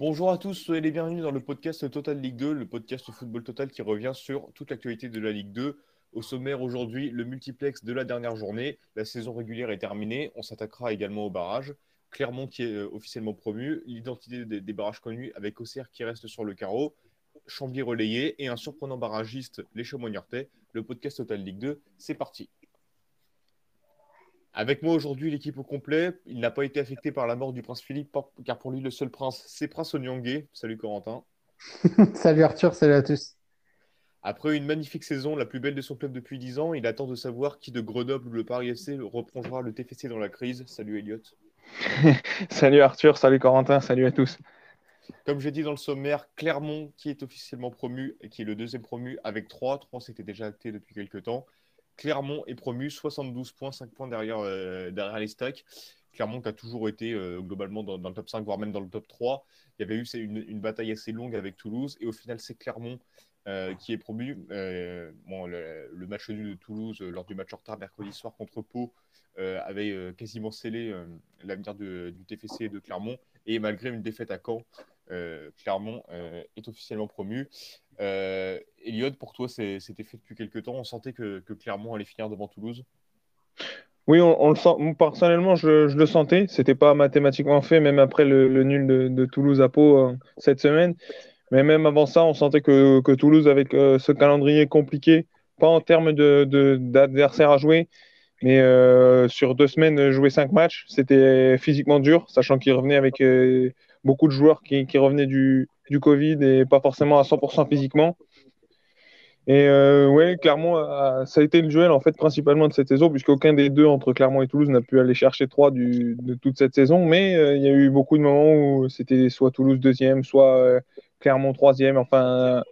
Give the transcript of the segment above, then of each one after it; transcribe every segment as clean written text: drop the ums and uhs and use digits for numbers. Bonjour à tous, soyez les bienvenus dans le podcast Total League 2, le podcast football total qui revient sur toute l'actualité de la Ligue 2. Au sommaire aujourd'hui, le multiplex de la dernière journée, la saison régulière est terminée, on s'attaquera également aux barrages. Clermont qui est officiellement promu, l'identité des barrages connus avec Auxerre qui reste sur le carreau, Chambly relayé et un surprenant barragiste, les Chamois Niortais. Le podcast Total League 2, c'est parti. Avec moi aujourd'hui, l'équipe au complet. Il n'a pas été affecté par la mort du prince Philippe, car pour lui, le seul prince, c'est Prince Onyangé. Salut Corentin. Salut Arthur, salut à tous. Après une magnifique saison, la plus belle de son club depuis 10 ans, il attend de savoir qui de Grenoble ou le Paris FC replongera le TFC dans la crise. Salut Elliot. Salut Arthur, salut Corentin, salut à tous. Comme j'ai dit dans le sommaire, Clermont qui est officiellement promu et qui est le deuxième promu avec 3. 3 c'était déjà acté depuis quelques temps. Clermont est promu, 72 points, 5 points derrière les stacks. Clermont qui a toujours été globalement dans le top 5, voire même dans le top 3. Il y avait eu une bataille assez longue avec Toulouse. Et au final, c'est Clermont qui est promu. Le match nul de Toulouse lors du match en retard mercredi soir contre Pau avait quasiment scellé l'avenir du TFC et de Clermont. Et malgré une défaite à Caen, Clermont est officiellement promu. Elliot, pour toi, c'était fait depuis quelques temps. On sentait que Clermont allait finir devant Toulouse. Oui, on le sent. Personnellement, je le sentais. C'était pas mathématiquement fait, même après le nul de Toulouse à Pau cette semaine. Mais même avant ça, on sentait que Toulouse, avec ce calendrier compliqué, pas en termes d'adversaires à jouer, mais sur 2 semaines, jouer 5 matchs, c'était physiquement dur, sachant qu'ils revenaient avec beaucoup de joueurs qui revenaient du Covid et pas forcément à 100% physiquement. Et ouais, Clermont, ça a été le duel en fait principalement de cette saison, puisqu'aucun des deux entre Clermont et Toulouse n'a pu aller chercher 3 de toute cette saison. Mais il y a eu beaucoup de moments où c'était soit Toulouse 2e, soit Clermont 3e. Enfin,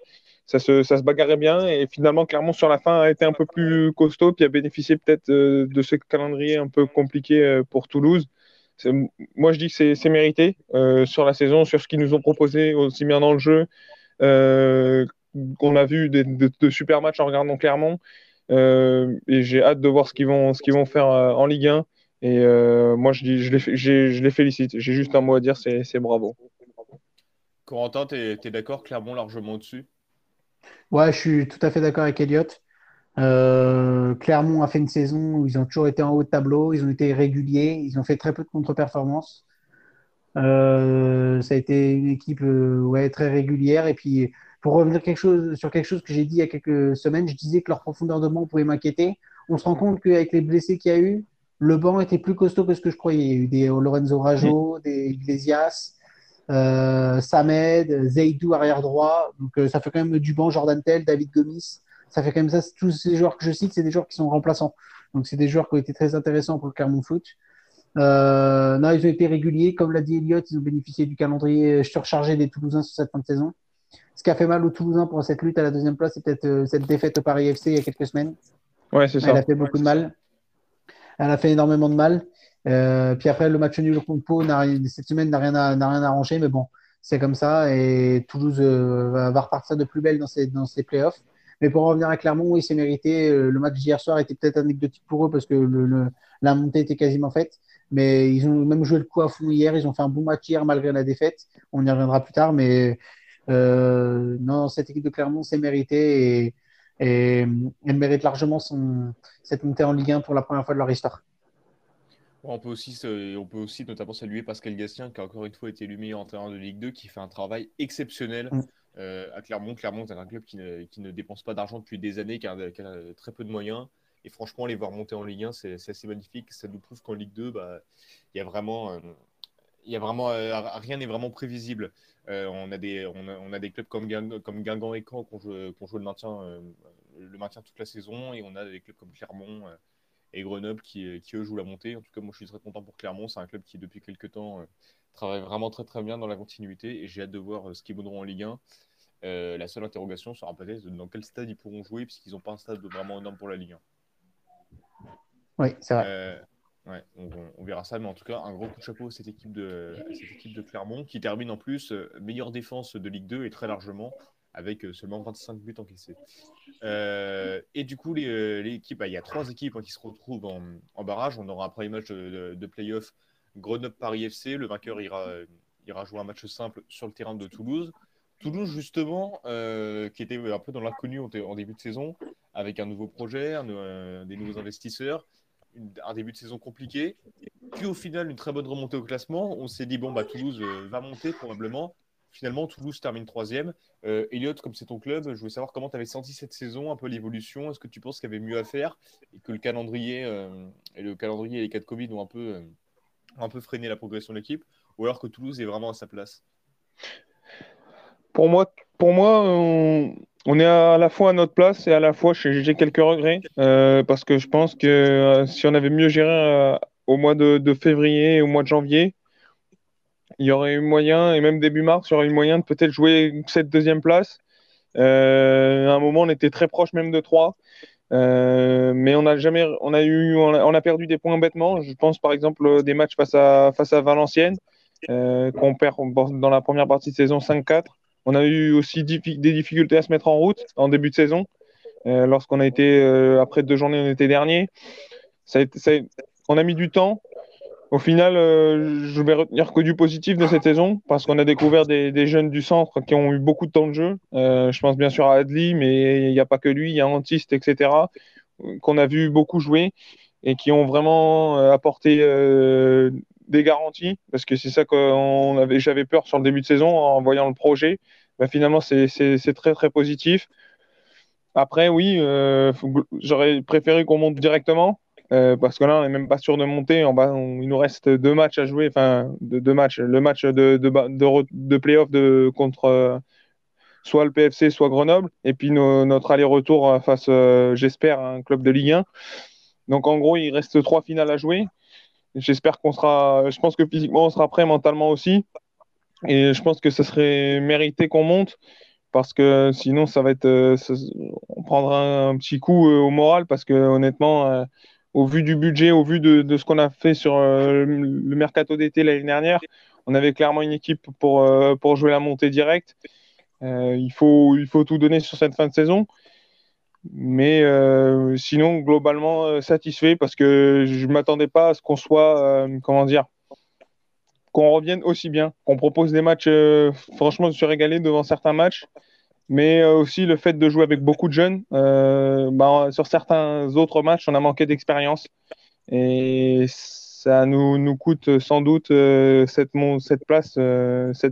ça se bagarrait bien. Et finalement, Clermont sur la fin a été un peu plus costaud, puis a bénéficié peut-être de ce calendrier un peu compliqué pour Toulouse. Moi, je dis que c'est mérité sur la saison, sur ce qu'ils nous ont proposé aussi bien dans le jeu. On a vu de super matchs en regardant Clermont. Et j'ai hâte de voir ce qu'ils vont faire en Ligue 1. Et moi, je les félicite. J'ai juste un mot à dire, c'est bravo. Corentin, t'es d'accord, Clermont largement au-dessus? Ouais, je suis tout à fait d'accord avec Elliot. Clermont a fait une saison où ils ont toujours été en haut de tableau, ils ont été réguliers, ils ont fait très peu de contre-performances. Ça a été une équipe très régulière. Et puis, pour revenir sur quelque chose que j'ai dit il y a quelques semaines, je disais que leur profondeur de banc pouvait m'inquiéter. On se rend compte qu'avec les blessés qu'il y a eu, le banc était plus costaud que ce que je croyais. Il y a eu des Lorenzo Rajo, des Iglesias, Samed, Zaidou arrière droit. Donc ça fait quand même du banc, Jordan Tell, David Gomis. Ça fait quand même ça, tous ces joueurs que je cite, c'est des joueurs qui sont remplaçants. Donc, c'est des joueurs qui ont été très intéressants pour le Clermont Foot. Non, ils ont été réguliers. Comme l'a dit Elliot, ils ont bénéficié du calendrier surchargé des Toulousains sur cette fin de saison. Ce qui a fait mal aux Toulousains pour cette lutte à la deuxième place, c'est peut-être cette défaite au Paris FC il y a quelques semaines. Ouais, c'est ça. Elle a fait beaucoup de mal. Elle a fait énormément de mal. Puis après, le match nul contre Pau, cette semaine, n'a rien arrangé. Mais bon, c'est comme ça. Et Toulouse va repartir de plus belle dans ses playoffs. Mais pour revenir à Clermont, oui, c'est mérité. Le match d'hier soir était peut-être anecdotique pour eux parce que la montée était quasiment faite. Mais ils ont même joué le coup à fond hier. Ils ont fait un bon match hier malgré la défaite. On y reviendra plus tard. Mais non, cette équipe de Clermont, c'est mérité. Et elle mérite largement cette montée en Ligue 1 pour la première fois de leur histoire. On peut aussi notamment saluer Pascal Gastien, qui a encore une fois été élu meilleur entraîneur de Ligue 2, qui fait un travail exceptionnel. À Clermont. Clermont, c'est un club qui ne dépense pas d'argent depuis des années, qui a très peu de moyens. Et franchement, les voir monter en Ligue 1, c'est assez magnifique. Ça nous prouve qu'en Ligue 2, rien n'est vraiment prévisible. On a des clubs comme Guingamp et Caen qui ont joué le maintien toute la saison. Et on a des clubs comme Clermont et Grenoble qui eux, jouent la montée. En tout cas, moi, je suis très content pour Clermont. C'est un club qui, depuis quelques temps, travaille vraiment très, très bien dans la continuité. Et j'ai hâte de voir ce qu'ils voudront en Ligue 1. La seule interrogation sera peut-être dans quel stade ils pourront jouer, puisqu'ils n'ont pas un stade vraiment énorme pour la Ligue 1. Oui, c'est vrai. On verra ça, mais en tout cas, un gros coup de chapeau à cette équipe de Clermont, qui termine en plus meilleure défense de Ligue 2 et très largement, avec seulement 25 buts encaissés. Et du coup, l'équipe, il y a trois équipes qui se retrouvent en barrage. On aura un premier match de play-off Grenoble-Paris FC. Le vainqueur ira jouer un match simple sur le terrain de Toulouse. Toulouse, justement, qui était un peu dans l'inconnu en début de saison, avec un nouveau projet, des nouveaux investisseurs, un début de saison compliqué. Puis au final, une très bonne remontée au classement. On s'est dit, bon, Toulouse va monter probablement. Finalement, Toulouse termine 3e. Elliot, comme c'est ton club, je voulais savoir comment tu avais senti cette saison, un peu l'évolution. Est-ce que tu penses qu'il y avait mieux à faire et que le calendrier et les cas de Covid ont un peu freiné la progression de l'équipe, ou alors que Toulouse est vraiment à sa place ? Pour moi, on est à la fois à notre place et à la fois j'ai quelques regrets parce que je pense que si on avait mieux géré au mois de février, au mois de janvier, il y aurait eu moyen, et même début mars, il y aurait eu moyen de peut-être jouer cette deuxième place. À un moment, on était très proche même de 3, mais on a perdu des points bêtement. Je pense par exemple des matchs face à Valenciennes qu'on perd dans la première partie de saison 5-4. On a eu aussi des difficultés à se mettre en route en début de saison. Lorsqu'on a été, après 2 journées, on était dernier. On a mis du temps. Au final, je vais retenir que du positif de cette saison, parce qu'on a découvert des jeunes du centre qui ont eu beaucoup de temps de jeu. Je pense bien sûr à Adli, mais il n'y a pas que lui, il y a Antiste, etc., qu'on a vu beaucoup jouer et qui ont vraiment apporté des garanties, parce que c'est ça que j'avais peur sur le début de saison en voyant le projet. Finalement, c'est très très positif. Après, oui, j'aurais préféré qu'on monte directement, parce que là, on n'est même pas sûr de monter. Il nous reste 2 matchs à jouer, enfin 2 matchs. Le match de play-off contre soit le PFC, soit Grenoble, et puis notre aller-retour face, j'espère, à un club de Ligue 1. Donc en gros, il reste 3 finales à jouer. J'espère je pense que physiquement on sera prêt, mentalement aussi, et je pense que ce serait mérité qu'on monte, parce que sinon on prendra un petit coup au moral, parce que honnêtement, au vu du budget, au vu de ce qu'on a fait sur le mercato d'été l'année dernière, on avait clairement une équipe pour jouer la montée directe. Il faut tout donner sur cette fin de saison. Mais sinon, globalement, satisfait, parce que je ne m'attendais pas à ce qu'on soit, qu'on revienne aussi bien, qu'on propose des matchs. Franchement, je me suis régalé devant certains matchs, mais aussi le fait de jouer avec beaucoup de jeunes. Sur certains autres matchs, on a manqué d'expérience, et ça nous coûte sans doute cette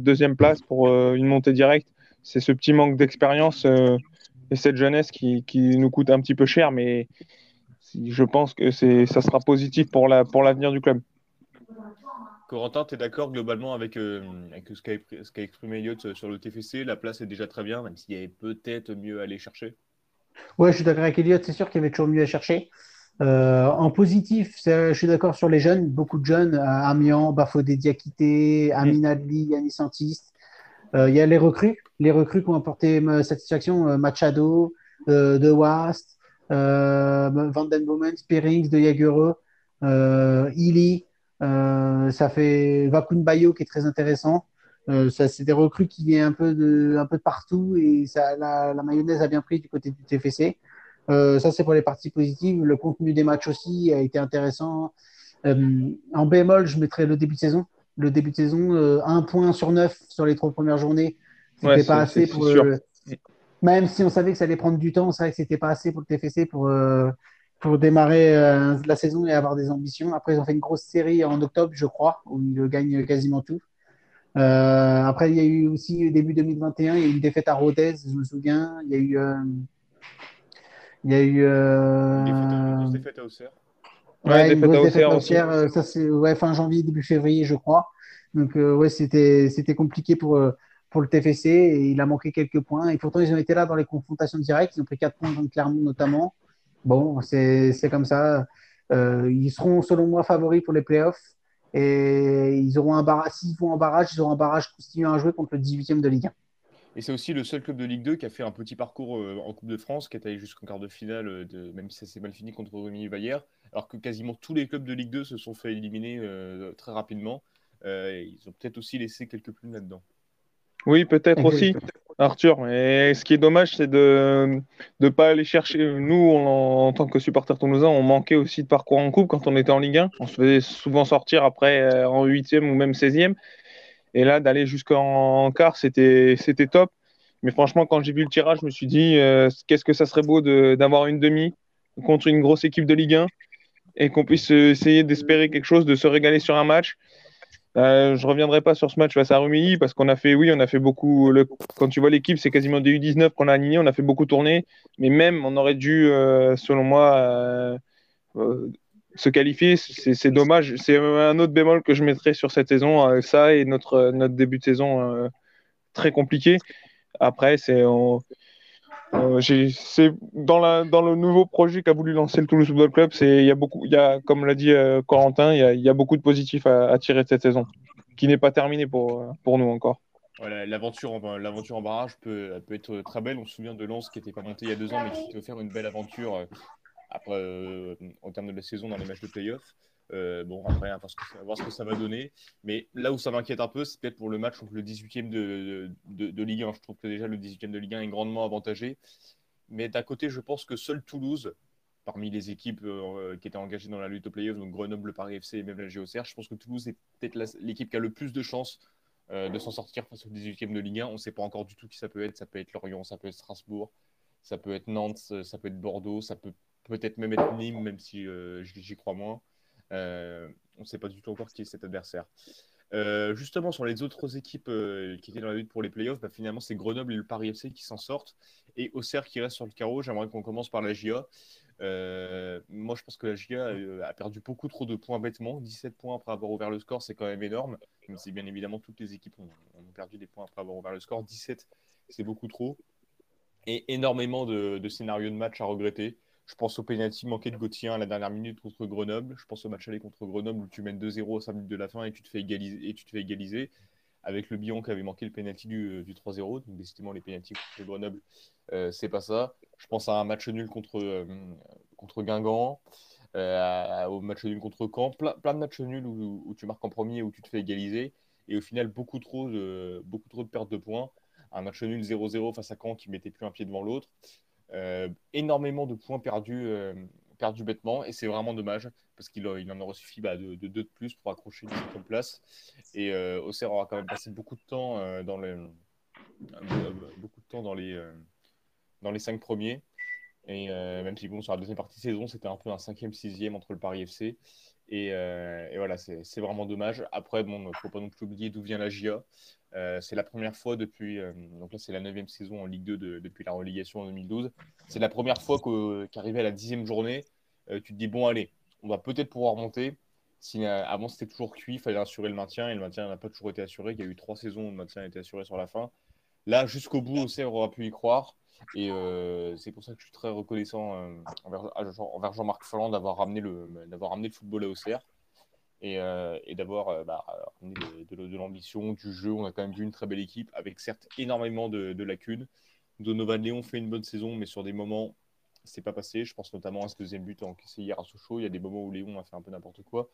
deuxième place pour une montée directe. C'est ce petit manque d'expérience et cette jeunesse qui nous coûte un petit peu cher, mais je pense que ça sera positif pour l'avenir du club. Corentin, tu es d'accord globalement avec ce qu'a exprimé Elliot sur le TFC? La place est déjà très bien, même s'il y avait peut-être mieux à aller chercher. Oui, je suis d'accord avec Elliot, c'est sûr qu'il y avait toujours mieux à chercher. En positif, je suis d'accord sur les jeunes, beaucoup de jeunes, Amiens, Bafodé Diakité, Amine Adli, Yannis Antiste. Il y a les recrues qui ont apporté satisfaction, Machado, de Wast, Van den Boomen, Spierings, de Jagereux, Illy, ça fait Vakun Bayo qui est très intéressant. Ça, c'est des recrues qui viennent un peu de partout, et ça, la mayonnaise a bien pris du côté du TFC. Ça, c'est pour les parties positives. Le contenu des matchs aussi a été intéressant. En bémol, je mettrais le début de saison. 1 point sur 9 sur les 3 premières journées, c'était pas assez pour même si on savait que ça allait prendre du temps, c'est vrai que c'était pas assez pour le TFC pour démarrer la saison et avoir des ambitions. Après, ils ont fait une grosse série en octobre, je crois, où ils gagnent quasiment tout. Après, il y a eu aussi début 2021, il y a eu une défaite à Rodez, je me souviens. Il y a eu une grosse défaite à Auxerre. Ouais, une grosse défaite à Auxerre, ça c'est fin janvier, début février, je crois. Donc c'était compliqué pour le TFC, et il a manqué quelques points. Et pourtant, ils ont été là dans les confrontations directes. Ils ont pris 4 points contre Clermont notamment. Bon, c'est comme ça. Ils seront, selon moi, favoris pour les playoffs. Et ils auront un barrage. S'ils vont en barrage, ils auront un barrage continuant à jouer contre le 18e de Ligue 1. Et c'est aussi le seul club de Ligue 2 qui a fait un petit parcours en Coupe de France, qui est allé jusqu'en quart de finale, même si ça s'est mal fini contre Rémi Vallière, alors que quasiment tous les clubs de Ligue 2 se sont fait éliminer très rapidement. Ils ont peut-être aussi laissé quelques plumes là-dedans. Oui, peut-être aussi. Arthur, mais ce qui est dommage, c'est de ne pas aller chercher. Nous, en tant que supporters toulousains, on manquait aussi de parcours en coupe quand on était en Ligue 1. On se faisait souvent sortir après en 8e ou même 16e. Et là, d'aller jusqu'en quart, c'était top. Mais franchement, quand j'ai vu le tirage, je me suis dit qu'est-ce que ça serait beau d'avoir une demi contre une grosse équipe de Ligue 1 et qu'on puisse essayer d'espérer quelque chose, de se régaler sur un match. Je ne reviendrai pas sur ce match face à Rumilly parce qu'on a fait, oui, on a fait beaucoup. Quand tu vois l'équipe, c'est quasiment des U19 qu'on a aligné, on a fait beaucoup tourner. Mais même, on aurait dû, selon moi, se qualifier. C'est dommage. C'est un autre bémol que je mettrais sur cette saison, ça et notre début de saison très compliqué. Après, c'est dans le nouveau projet qu'a voulu lancer le Toulouse Football Club, comme l'a dit Corentin, il y a beaucoup de positifs à tirer de cette saison, qui n'est pas terminée pour nous encore. Voilà, l'aventure en barrage peut être très belle. On se souvient de Lens qui n'était pas monté il y a 2 ans, mais qui s'était offert une belle aventure après, en termes de la saison dans les matchs de play-off. Après, on va voir ce que ça va donner. Mais là où ça m'inquiète un peu, c'est peut-être pour le match contre le 18e de Ligue 1. Je trouve que déjà, le 18e de Ligue 1 est grandement avantagé. Mais d'un côté, je pense que seul Toulouse, parmi les équipes qui étaient engagées dans la lutte au play-off, donc Grenoble, le Paris FC et même la Auxerre, je pense que Toulouse est peut-être l'équipe qui a le plus de chances de s'en sortir face au 18e de Ligue 1. On ne sait pas encore du tout qui ça peut être. Ça peut être Lorient, ça peut être Strasbourg, ça peut être Nantes, ça peut être Bordeaux, ça peut peut-être même être Nîmes, même si j'y crois moins. On ne sait pas du tout encore qui est cet adversaire. Justement, sur les autres équipes qui étaient dans la lutte pour les playoffs, finalement, c'est Grenoble et le Paris FC qui s'en sortent et Auxerre qui reste sur le carreau. J'aimerais qu'on commence par la GIA. Moi, je pense que la GIA a perdu beaucoup trop de points bêtement. 17 points après avoir ouvert le score, c'est quand même énorme. Même si, bien évidemment, toutes les équipes ont perdu des points après avoir ouvert le score. 17, c'est beaucoup trop. Et énormément de scénarios de match à regretter. Je pense au pénalty manqué de Gauthier à la dernière minute contre Grenoble. Je pense au match aller contre Grenoble où tu mènes 2-0 à 5 minutes de la fin et tu te fais égaliser avec le Billon qui avait manqué le pénalty du 3-0. Donc, décidément, les pénaltys contre Grenoble, c'est pas ça. Je pense à un match nul contre Guingamp, au match nul contre Caen. Plein de matchs nuls où tu marques en premier, où tu te fais égaliser. Et au final, beaucoup trop de pertes de points. Un match nul 0-0 face à Caen qui mettait plus un pied devant l'autre. Énormément de points perdus bêtement, et c'est vraiment dommage parce qu'il en aurait suffi de 2 de plus pour accrocher une septième place. Et Auxerre aura quand même passé beaucoup de temps dans les 5 premiers, et même si bon, sur la deuxième partie de saison c'était un peu un 5e-6e entre le Paris FC et voilà, c'est vraiment dommage. Après, bon, faut pas non plus oublier d'où vient la GIA. C'est la première fois depuis, donc là c'est la 9e saison en Ligue 2 depuis la relégation en 2012. C'est la première fois qu'arrivé à la 10e journée, tu te dis bon allez, on va peut-être pouvoir remonter. Si, avant c'était toujours cuit, il fallait assurer le maintien et le maintien n'a pas toujours été assuré. Il y a eu 3 saisons où le maintien a été assuré sur la fin. Là jusqu'au bout, Auxerre aura pu y croire et c'est pour ça que je suis très reconnaissant envers Jean-Marc Folland d'avoir ramené le football à Auxerre. Et d'avoir de l'ambition, du jeu. On a quand même vu une très belle équipe avec certes énormément de lacunes. Donovan Léon fait une bonne saison, mais sur des moments, c'est pas passé. Je pense notamment à ce 2e but encaissé hier à Sochaux. Il y a des moments où Léon a fait un peu n'importe quoi.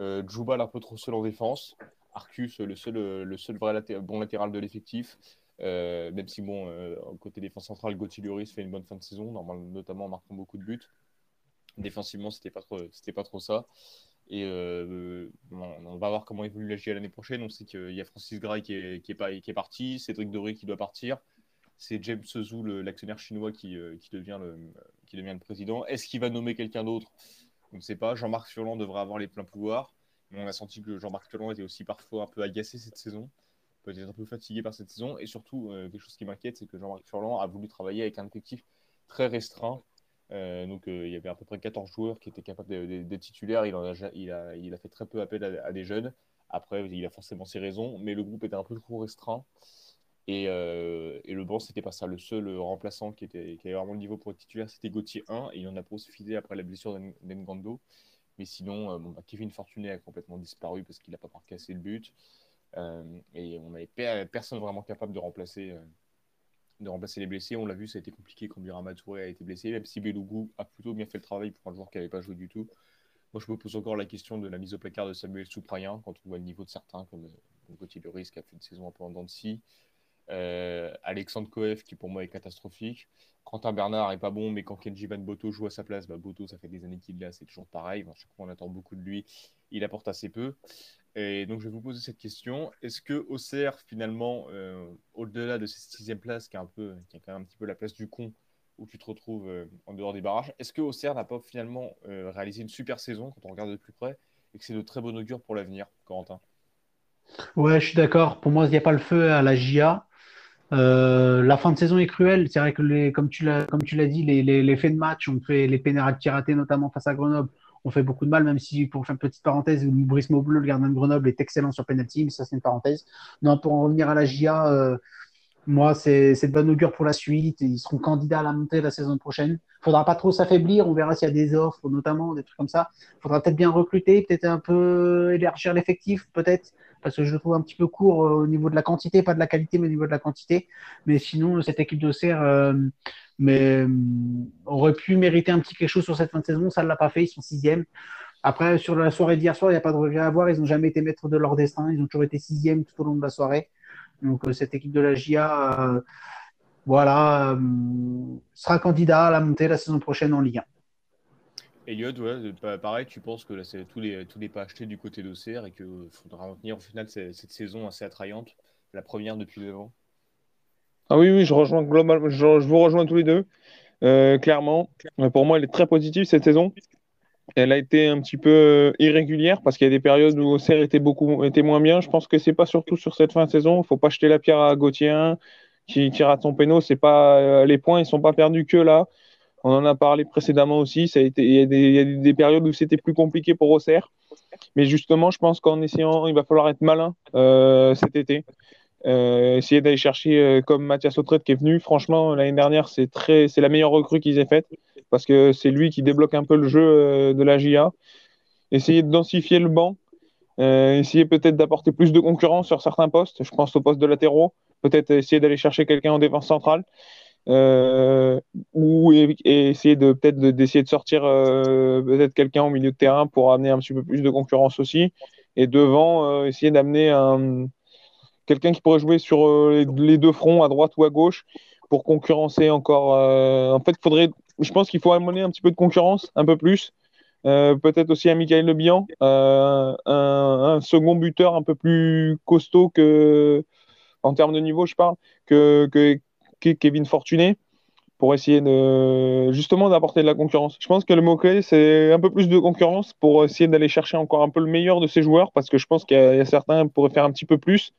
Djoubal un peu trop seul en défense. Arcus, le seul vrai bon latéral de l'effectif. Même si, bon, côté défense centrale, Gauthier Lloris fait une bonne fin de saison, notamment en marquant beaucoup de buts. Défensivement, c'était pas trop ça. Et on va voir comment évolue la GIA l'année prochaine. On sait qu'il y a Francis Gray qui est parti, Cédric Doré qui doit partir, c'est James Zou, l'actionnaire chinois, qui devient le président. Est-ce qu'il va nommer quelqu'un d'autre? On ne sait pas. Jean-Marc Furlan devrait avoir les pleins pouvoirs. Mais on a senti que Jean-Marc Furlan était aussi parfois un peu agacé cette saison, peut-être un peu fatigué par cette saison. Et surtout, quelque chose qui m'inquiète, c'est que Jean-Marc Furlan a voulu travailler avec un effectif très restreint. Il y avait à peu près 14 joueurs qui étaient capables d'être titulaires. Il a fait très peu appel à des jeunes. Après, il a forcément ses raisons, mais le groupe était un peu trop restreint. Et le banc, c'était pas ça. Le seul remplaçant qui avait vraiment le niveau pour être titulaire, c'était Gauthier 1. Et il en a profité après la blessure d'Ngando. Mais sinon, Kevin Fortuné a complètement disparu parce qu'il n'a pas marqué assez de but. Et on n'avait personne vraiment capable de remplacer les blessés. On l'a vu, ça a été compliqué quand Birama Touré a été blessé, même si Belougou a plutôt bien fait le travail pour un joueur qui n'avait pas joué du tout. Moi, je me pose encore la question de la mise au placard de Samuel Souprayen, quand on voit le niveau de certains, comme Gauthier Lloris qui a fait une saison un peu en dents de scie. Alexandre Coef qui pour moi est catastrophique, Quentin Bernard est pas bon, mais quand Kenji Van Botto joue à sa place, Botto ça fait des années qu'il l'a, c'est toujours pareil, enfin, chaque fois on attend beaucoup de lui, il apporte assez peu. Et donc je vais vous poser cette question, est-ce que Auxerre finalement au-delà de cette 6ème place qui est quand même un petit peu la place du con où tu te retrouves en dehors des barrages, est-ce que Auxerre n'a pas finalement réalisé une super saison quand on regarde de plus près et que c'est de très bon augure pour l'avenir, Corentin? Ouais, je suis d'accord, pour moi il n'y a pas le feu à la JA. La fin de saison est cruelle. C'est vrai que comme tu l'as dit, les faits de match, on fait les pénalités ratées, notamment face à Grenoble. On fait beaucoup de mal, même si, pour faire une petite parenthèse, Brice Maubleu, le gardien de Grenoble, est excellent sur penalty, mais ça, c'est une parenthèse. Non, pour en revenir à la JA, moi, c'est de bonne augure pour la suite. Ils seront candidats à la montée la saison prochaine. Faudra pas trop s'affaiblir. On verra s'il y a des offres, notamment, des trucs comme ça. Faudra peut-être bien recruter, peut-être un peu élargir l'effectif, peut-être. Parce que je le trouve un petit peu court au niveau de la quantité, pas de la qualité, mais au niveau de la quantité. Mais sinon, cette équipe d'Auxerre aurait pu mériter un petit quelque chose sur cette fin de saison. Ça ne l'a pas fait, ils sont 6e. Après, sur la soirée d'hier soir, il n'y a pas de regret à avoir. Ils n'ont jamais été maîtres de leur destin. Ils ont toujours été 6e tout au long de la soirée. Donc, cette équipe de la JA sera candidat à la montée la saison prochaine en Ligue 1. Elliot, ouais, pareil, tu penses que là, c'est tous les pas achetés du côté d'Auxerre et qu'il faudra retenir au final cette saison assez attrayante, la première depuis 2 ans. Ah oui, je vous rejoins tous les deux. Clairement, pour moi, elle est très positive cette saison. Elle a été un petit peu irrégulière parce qu'il y a des périodes où Auxerre était moins bien. Je pense que c'est pas surtout sur cette fin de saison. Il ne faut pas jeter la pierre à Gauthier qui rate son péno. C'est pas, les points ne sont pas perdus que là. On en a parlé précédemment aussi, il y a des périodes où c'était plus compliqué pour Auxerre. Mais justement, je pense qu'en essayant, il va falloir être malin cet été. Essayer d'aller chercher comme Mathias Autrette qui est venu. Franchement, l'année dernière, c'est la meilleure recrue qu'ils aient faite parce que c'est lui qui débloque un peu le jeu de la JA. Essayer de densifier le banc. Essayer peut-être d'apporter plus de concurrence sur certains postes. Je pense aux postes de latéraux. Peut-être essayer d'aller chercher quelqu'un en défense centrale. Ou essayer d'essayer de sortir peut-être quelqu'un au milieu de terrain pour amener un petit peu plus de concurrence aussi, et devant essayer d'amener quelqu'un qui pourrait jouer sur les deux fronts à droite ou à gauche pour concurrencer encore en fait je pense qu'il faut amener un petit peu de concurrence un peu plus, peut-être aussi à Michael Le Bihan, un second buteur un peu plus costaud que en termes de niveau je parle que Kevin Fortuné, pour essayer justement d'apporter de la concurrence. Je pense que le mot-clé, c'est un peu plus de concurrence pour essayer d'aller chercher encore un peu le meilleur de ces joueurs, parce que je pense qu'il y a certains qui pourraient faire un petit peu plus.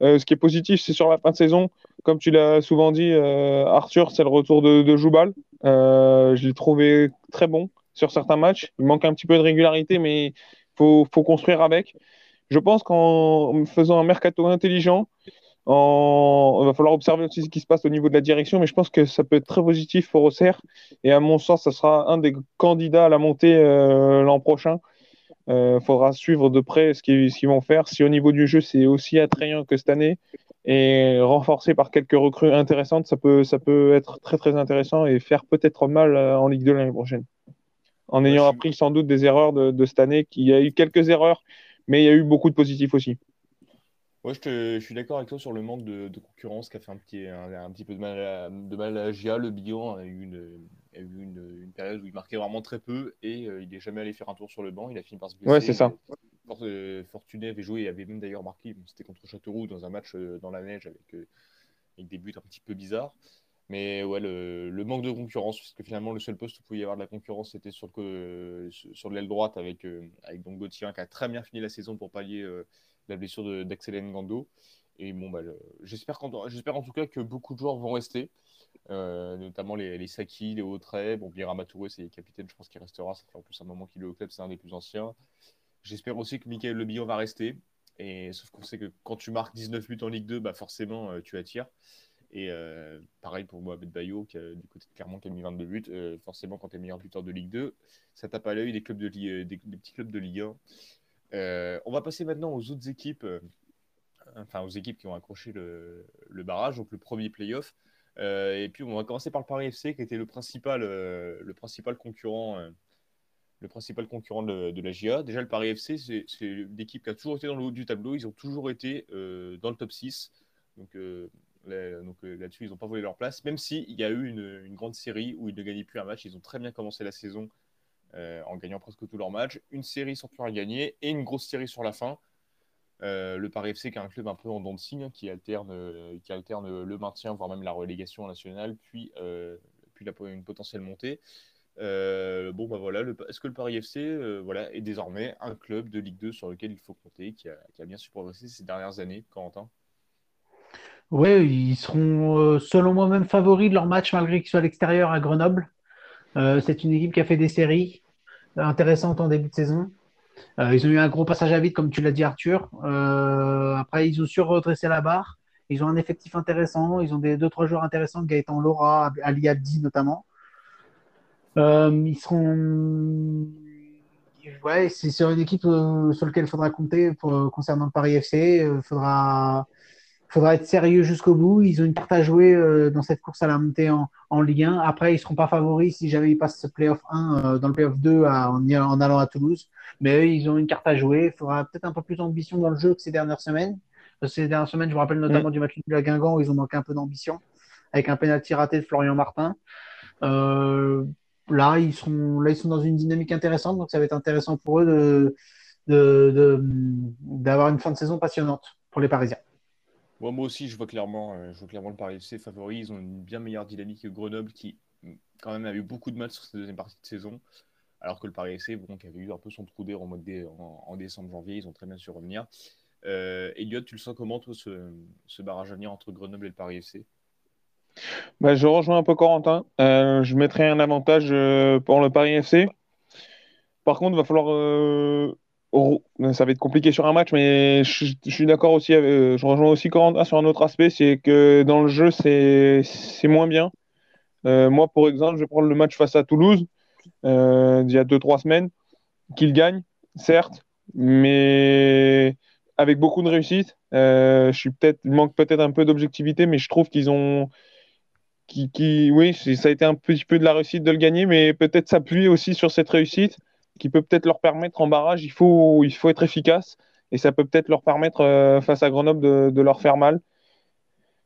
Ce qui est positif, c'est sur la fin de saison, comme tu l'as souvent dit, Arthur, c'est le retour de Joubal. Je l'ai trouvé très bon sur certains matchs. Il manque un petit peu de régularité, mais il faut construire avec. Je pense qu'en faisant un mercato intelligent, il va falloir observer aussi ce qui se passe au niveau de la direction, mais je pense que ça peut être très positif pour Auxerre et à mon sens ça sera un des candidats à la montée l'an prochain. Faudra suivre de près ce qu'ils vont faire, si au niveau du jeu c'est aussi attrayant que cette année et renforcé par quelques recrues intéressantes, ça peut être très très intéressant et faire peut-être mal en Ligue 2 l'année prochaine en ayant appris sans doute des erreurs de cette année. Il y a eu quelques erreurs mais il y a eu beaucoup de positifs aussi. Ouais, je suis d'accord avec toi sur le manque de concurrence qui a fait un petit peu de mal à Gia. Le Bihan a eu une période où il marquait vraiment très peu et il n'est jamais allé faire un tour sur le banc. Il a fini par se blesser. Ouais, c'est ça. Fortuné avait joué et avait même d'ailleurs marqué. C'était contre Châteauroux dans un match dans la neige avec des buts un petit peu bizarres. Mais ouais, le manque de concurrence, parce que finalement, le seul poste où il pouvait y avoir de la concurrence, c'était sur l'aile droite avec donc Gauthier qui a très bien fini la saison pour pallier la blessure d'Axel Ngando. Et bon, j'espère en tout cas que beaucoup de joueurs vont rester, notamment les Saki, les Autrey. Bon, Birama Touré, c'est capitaine, je pense qu'il restera. Ça fait en plus un moment qu'il est au club, c'est un des plus anciens. J'espère aussi que Michael Le Bihan va rester. Et, sauf qu'on sait que quand tu marques 19 buts en Ligue 2, forcément, tu attires. Et pareil pour Mohamed Bayo, qui du côté de Clermont, qui a mis 22 buts. Forcément, quand tu es meilleur buteur de Ligue 2, ça tape à l'œil des petits clubs de Ligue 1. On va passer maintenant aux autres équipes, aux équipes qui ont accroché le barrage, donc le premier play-off. Et puis on va commencer par le Paris FC qui était le principal concurrent de la JA. Déjà le Paris FC, c'est l'équipe qui a toujours été dans le haut du tableau, ils ont toujours été dans le top 6. Donc Donc là-dessus, ils n'ont pas volé leur place, même s'il y a eu une grande série où ils ne gagnaient plus un match. Ils ont très bien commencé la saison en gagnant presque tous leurs matchs. Une série sans plus rien gagner et une grosse série sur la fin. Le Paris FC qui est un club un peu en dents de scie, hein, qui alterne le maintien, voire même la relégation nationale, puis une potentielle montée. Est-ce que le Paris FC est désormais un club de Ligue 2 sur lequel il faut compter, qui a bien su progresser ces dernières années, Corentin? Oui, ils seront selon moi-même favoris de leur match malgré qu'ils soient à l'extérieur à Grenoble. C'est une équipe qui a fait des séries intéressantes en début de saison. Ils ont eu un gros passage à vide, comme tu l'as dit, Arthur. Après, ils ont su redresser la barre. Ils ont un effectif intéressant. Ils ont 2-3 joueurs intéressants, Gaëtan Laura, Ali Abdi notamment. Ils seront... Ouais, c'est sur une équipe sur laquelle il faudra compter concernant le Paris FC. Il faudra être sérieux jusqu'au bout. Ils ont une carte à jouer dans cette course à la montée en Ligue 1. Après, ils ne seront pas favoris si jamais ils passent ce Playoff 1 dans le Playoff 2 en allant à Toulouse. Mais eux, ils ont une carte à jouer. Il faudra peut-être un peu plus d'ambition dans le jeu que ces dernières semaines. Parce que ces dernières semaines, je me rappelle notamment du match de la Guingamp où ils ont manqué un peu d'ambition avec un pénalty raté de Florian Martin. Là, ils sont dans une dynamique intéressante. Donc, ça va être intéressant pour eux d'avoir une fin de saison passionnante pour les Parisiens. Bon, moi aussi, je vois clairement le Paris FC favori. Ils ont une bien meilleure dynamique que Grenoble, qui quand même a eu beaucoup de matchs sur cette deuxième partie de saison, alors que le Paris FC, qui avait eu un peu son trou d'air en décembre-janvier, ils ont très bien su revenir. Elliot, tu le sens comment, toi, ce barrage à venir entre Grenoble et le Paris FC? Je rejoins un peu Corentin. Je mettrai un avantage pour le Paris FC. Par contre, il va falloir... ça va être compliqué sur un match, mais je suis d'accord aussi. Je rejoins aussi Corentin sur un autre aspect, c'est que dans le jeu, c'est moins bien. Moi, pour exemple, je vais prendre le match face à Toulouse il y a 2-3 semaines, qu'ils gagnent, certes, mais avec beaucoup de réussite. Il manque peut-être un peu d'objectivité, mais je trouve qu'ils ont. Oui, ça a été un petit peu de la réussite de le gagner, mais peut-être s'appuyer aussi sur cette réussite, qui peut peut-être leur permettre en barrage, il faut être efficace, et ça peut peut-être leur permettre face à Grenoble de leur faire mal.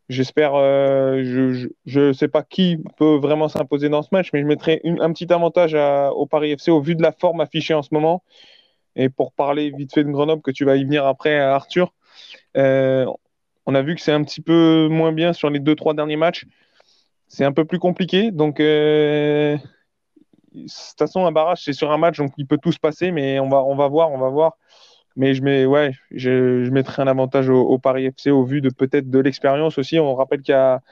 J'espère, je ne sais pas qui peut vraiment s'imposer dans ce match, mais je mettrai un petit avantage au Paris FC au vu de la forme affichée en ce moment. Et pour parler vite fait de Grenoble, que tu vas y venir après, Arthur, on a vu que c'est un petit peu moins bien sur les 2-3 derniers matchs. C'est un peu plus compliqué, donc... De toute façon, un barrage, c'est sur un match, donc il peut tout se passer, mais on va voir. Mais je mettrai un avantage au Paris FC au vu de peut-être de l'expérience aussi. On rappelle qu'il y a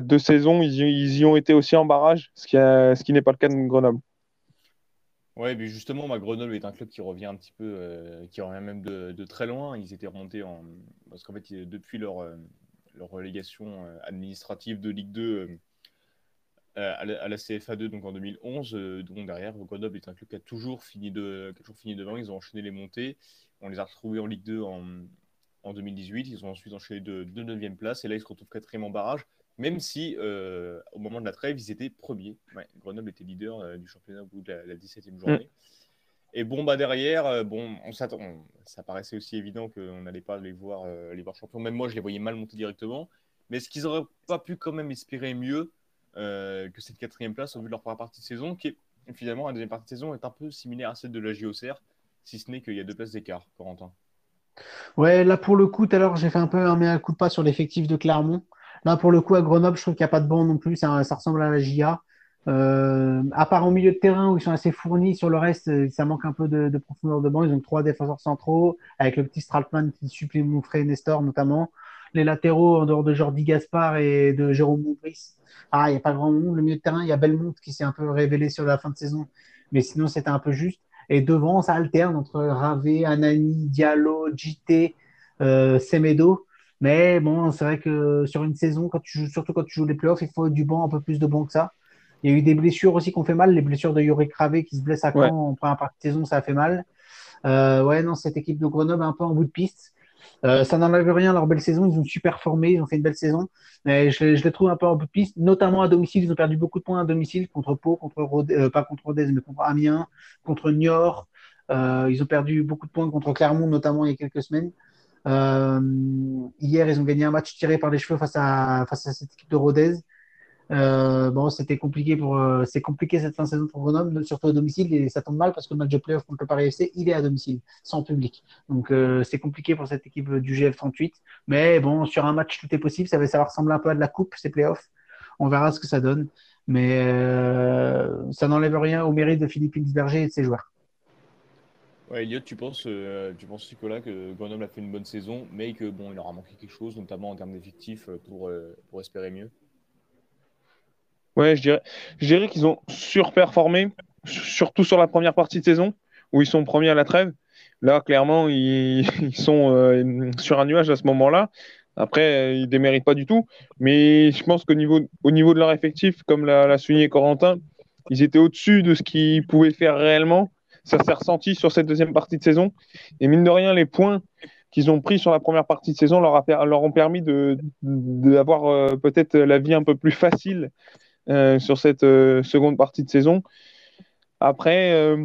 2 saisons, ils y ont été aussi en barrage, ce qui n'est pas le cas de Grenoble. Oui, mais justement, Grenoble est un club qui revient un petit peu, qui revient même de très loin. Ils étaient remontés parce qu'en fait, depuis leur relégation administrative de Ligue 2, à la CFA2 donc en 2011, donc derrière Grenoble est un club qui a toujours fini devant. Ils ont enchaîné les montées, on les a retrouvés en Ligue 2 en 2018, ils ont ensuite enchaîné de 9e place et là ils se retrouvent 4e en barrage, même si au moment de la trêve ils étaient premiers. Grenoble était leader du championnat au bout de la 17e journée. Et derrière, on s'attend, ça paraissait aussi évident qu'on n'allait pas les voir champions, même moi je les voyais mal monter directement, mais est-ce qu'ils n'auraient pas pu quand même espérer mieux que cette 4e place au vu de leur première partie de saison, qui est finalement la deuxième partie de saison est un peu similaire à celle de la Auxerre, si ce n'est qu'il y a 2 places d'écart, Corentin. Ouais, là pour le coup, tout à l'heure j'ai fait un peu un coup de pas sur l'effectif de Clermont. Là pour le coup à Grenoble, je trouve qu'il n'y a pas de banc non plus, ça ressemble à la JA. À part au milieu de terrain où ils sont assez fournis, sur le reste, ça manque un peu de profondeur de banc. Ils ont 3 défenseurs centraux, avec le petit Stralman qui supplée Montré Nestor notamment. Les latéraux en dehors de Jordi Gaspard et de Jérôme Montbrice. Il n'y a pas grand monde. Le milieu de terrain, il y a Belmonte qui s'est un peu révélé sur la fin de saison. Mais sinon, c'était un peu juste. Et devant, ça alterne entre Ravé, Anani, Diallo, Djité, Semedo. Mais bon, c'est vrai que sur une saison, surtout quand tu joues les playoffs, il faut du banc, un peu plus de banc que ça. Il y a eu des blessures aussi qui ont fait mal. Les blessures de Yorick Ravé qui se blesse à Caen en première partie de saison, ça a fait mal. Cette équipe de Grenoble est un peu en bout de piste. Ça n'enlève rien leur belle saison, ils ont super formé, ils ont fait une belle saison, mais je les trouve un peu en bout de piste, notamment à domicile. Ils ont perdu beaucoup de points à domicile contre Pau, pas contre Rodez mais contre Amiens, contre Niort. Ils ont perdu beaucoup de points contre Clermont notamment il y a quelques semaines. Hier, ils ont gagné un match tiré par les cheveux face à cette équipe de Rodez. Bon, c'était compliqué c'est compliqué cette fin de saison pour Grenoble, surtout à domicile, et ça tombe mal parce que le match de play-off contre le Paris FC, il est à domicile, sans public. Donc, c'est compliqué pour cette équipe du GF38. Mais bon, sur un match, tout est possible. Ça va ressembler un peu à de la coupe, ces play-offs. On verra ce que ça donne. Mais ça n'enlève rien au mérite de Philippe Hilsberger et de ses joueurs. Ouais, Elliot, tu penses, Nicolas, que Grenoble a fait une bonne saison, mais que bon, il leur a manqué quelque chose, notamment en termes d'effectifs, pour espérer mieux. Ouais, je dirais qu'ils ont surperformé, surtout sur la première partie de saison, où ils sont premiers à la trêve. Là, clairement, ils sont sur un nuage à ce moment-là. Après, ils déméritent pas du tout. Mais je pense qu'au niveau de leur effectif, comme l'a souligné Corentin, ils étaient au-dessus de ce qu'ils pouvaient faire réellement. Ça s'est ressenti sur cette deuxième partie de saison. Et mine de rien, les points qu'ils ont pris sur la première partie de saison leur ont permis d'avoir peut-être la vie un peu plus facile sur cette seconde partie de saison. Après,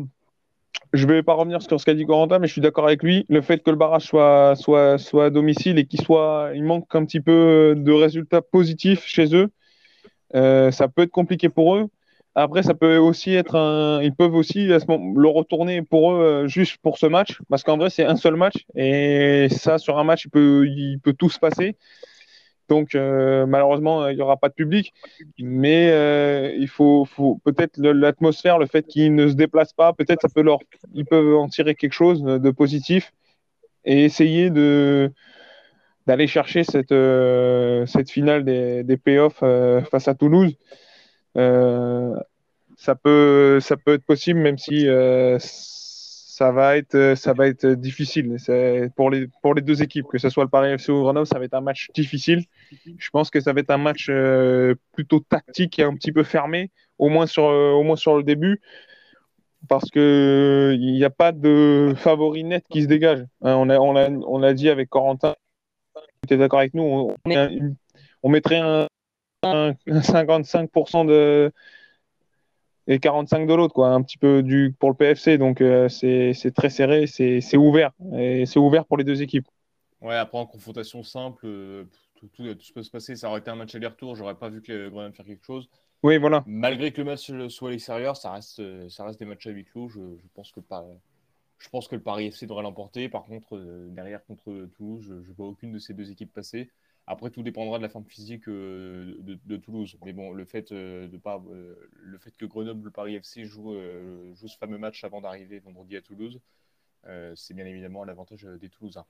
je ne vais pas revenir sur ce qu'a dit Corentin, mais je suis d'accord avec lui. Le fait que le barrage soit à domicile et il manque un petit peu de résultats positifs chez eux, ça peut être compliqué pour eux. Après, ça peut aussi être ils peuvent aussi le retourner pour eux juste pour ce match, parce qu'en vrai, c'est un seul match, et ça, sur un match, il peut tout se passer. Donc, malheureusement, il n'y aura pas de public, mais il faut peut-être l'atmosphère, le fait qu'ils ne se déplacent pas, peut-être ils peuvent en tirer quelque chose de positif et essayer d'aller chercher cette finale des playoffs face à Toulouse. Ça peut être possible, même si ça va être difficile. C'est pour les deux équipes, que ce soit le Paris FC ou Grenoble, ça va être un match difficile. Je pense que ça va être un match plutôt tactique et un petit peu fermé, au moins sur le début, parce que il n'y a pas de favori net qui se dégage. Hein, on l'a dit avec Corentin. Tu es d'accord avec nous? On mettrait un 55% et 45% de l'autre, quoi, un petit peu pour le PFC, donc c'est très serré, c'est ouvert, et c'est ouvert pour les deux équipes. Ouais, après en confrontation simple, tout peut se passer. Ça aurait été un match aller-retour, j'aurais pas vu que Grenoble faire quelque chose. Oui, voilà. Malgré que le match soit à l'extérieur, ça reste des matchs à huis clos. Je pense que le Paris FC devrait l'emporter. Par contre, derrière, contre Toulouse, je vois aucune de ces deux équipes passer. Après, tout dépendra de la forme physique de Toulouse. Mais bon, le fait que Grenoble, le Paris FC joue ce fameux match avant d'arriver vendredi à Toulouse, c'est bien évidemment l'avantage des Toulousains.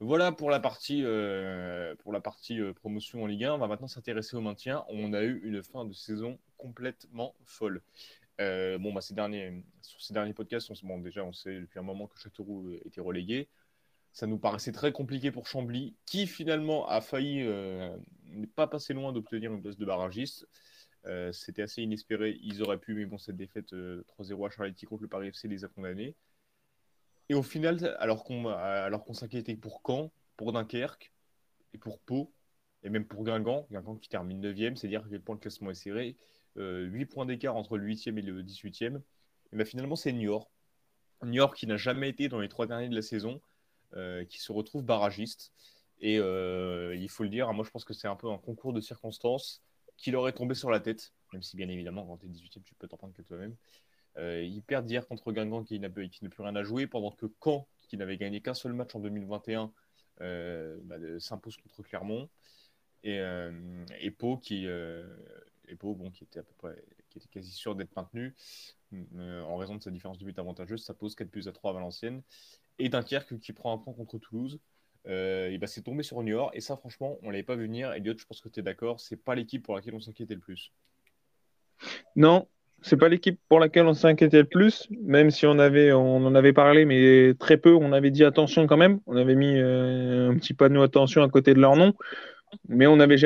Voilà pour la partie promotion en Ligue 1. On va maintenant s'intéresser au maintien. On a eu une fin de saison complètement folle. Sur ces derniers podcasts, on sait depuis un moment que Châteauroux était relégué. Ça nous paraissait très compliqué pour Chambly, qui finalement a failli n'est pas passé loin d'obtenir une place de barragiste. C'était assez inespéré, ils auraient pu, mais bon, cette défaite 3-0 à Charletti contre le Paris FC les a condamnés. Et au final, alors qu'on s'inquiétait pour Caen, pour Dunkerque, et pour Pau, et même pour Guingamp qui termine 9e, c'est-à-dire que le classement est serré, 8 points d'écart entre le 8e et le 18e, et bien finalement c'est Niort qui n'a jamais été dans les 3 derniers de la saison, qui se retrouve barragiste, et il faut le dire, moi je pense que c'est un peu un concours de circonstances qui leur est tombé sur la tête, même si bien évidemment quand t'es 18ème tu peux t'en prendre que toi-même. Ils perdent hier contre Guingamp qui n'a plus rien à jouer, pendant que Caen, qui n'avait gagné qu'un seul match en 2021, s'impose contre Clermont, et Pau qui était à peu près, qui était quasi sûr d'être maintenu en raison de sa différence de but avantageuse, ça pose 4+3 à Valenciennes. Et Dunkerque qui prend un point contre Toulouse, et ben c'est tombé sur Niort. Et ça, franchement, on ne l'avait pas vu venir. Elliot, je pense que tu es d'accord, c'est pas l'équipe pour laquelle on s'inquiétait le plus. Non, c'est pas l'équipe pour laquelle on s'inquiétait le plus, même si on en avait parlé, mais très peu. On avait dit attention quand même. On avait mis un petit panneau attention à côté de leur nom, mais on les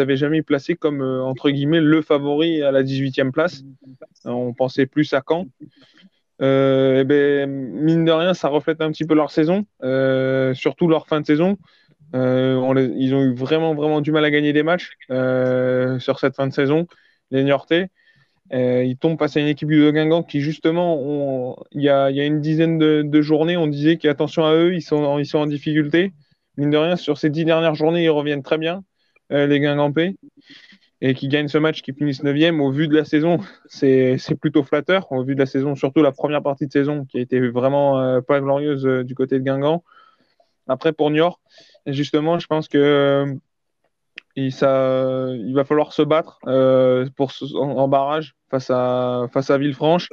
avait jamais placés comme entre guillemets le favori à la 18e place. On pensait plus à Caen. Et ben, mine de rien, ça reflète un petit peu leur saison, surtout leur fin de saison. Ils ont eu vraiment, vraiment du mal à gagner des matchs sur cette fin de saison, les Niortais. Il tombe face à une équipe de Guingamp qui, justement, il y a une dizaine de journées, on disait qu'attention à eux, ils sont en difficulté. Mine de rien, sur ces 10 dernières journées, ils reviennent très bien, les Guingampais, et qui gagnent ce match, qui finissent 9e. Au vu de la saison, c'est plutôt flatteur. Au vu de la saison, surtout la première partie de saison, qui a été vraiment pas glorieuse du côté de Guingamp. Après, pour Niort, justement, je pense que il va falloir se battre en barrage face à Villefranche.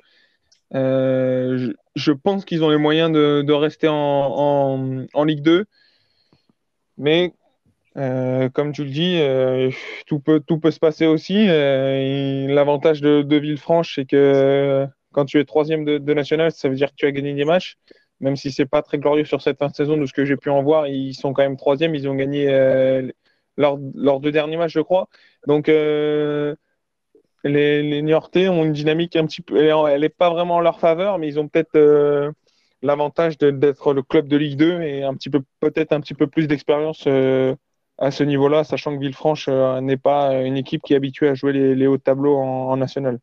Je pense qu'ils ont les moyens de rester en Ligue 2. Mais, comme tu le dis, tout peut se passer aussi. L'avantage de Villefranche, c'est que quand tu es 3e de National, ça veut dire que tu as gagné des matchs. Même si ce n'est pas très glorieux sur cette fin de saison, de ce que j'ai pu en voir, ils sont quand même 3e. Ils ont gagné leurs 2 derniers matchs, je crois. Donc, les Niortais ont une dynamique un petit peu... Elle n'est pas vraiment en leur faveur, mais ils ont peut-être... l'avantage d'être le club de Ligue 2 et peut-être un petit peu plus d'expérience à ce niveau-là, sachant que Villefranche n'est pas une équipe qui est habituée à jouer les hauts tableaux en national.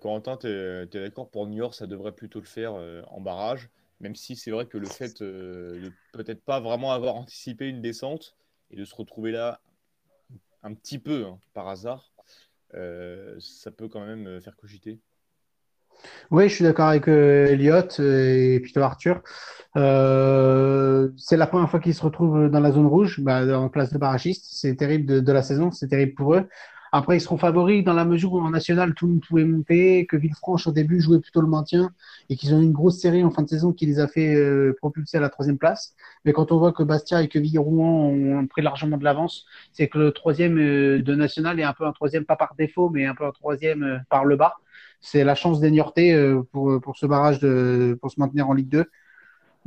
Corentin, tu es d'accord, pour Niort, ça devrait plutôt le faire en barrage, même si c'est vrai que le fait de peut-être pas vraiment avoir anticipé une descente et de se retrouver là un petit peu par hasard, ça peut quand même faire cogiter. Oui, je suis d'accord avec Elliot et plutôt Arthur. C'est la première fois qu'ils se retrouvent dans la zone rouge, en place de barragiste. C'est terrible de la saison, c'est terrible pour eux. Après, ils seront favoris dans la mesure où en national, tout le monde pouvait monter, que Villefranche au début jouait plutôt le maintien et qu'ils ont eu une grosse série en fin de saison qui les a fait propulser à la 3e place. Mais quand on voit que Bastia et que Villiers-Rouen ont pris largement de l'avance, c'est que le 3e de national est un peu un 3e, pas par défaut, mais un peu un 3e par le bas. C'est la chance des Niortais pour ce barrage, pour se maintenir en Ligue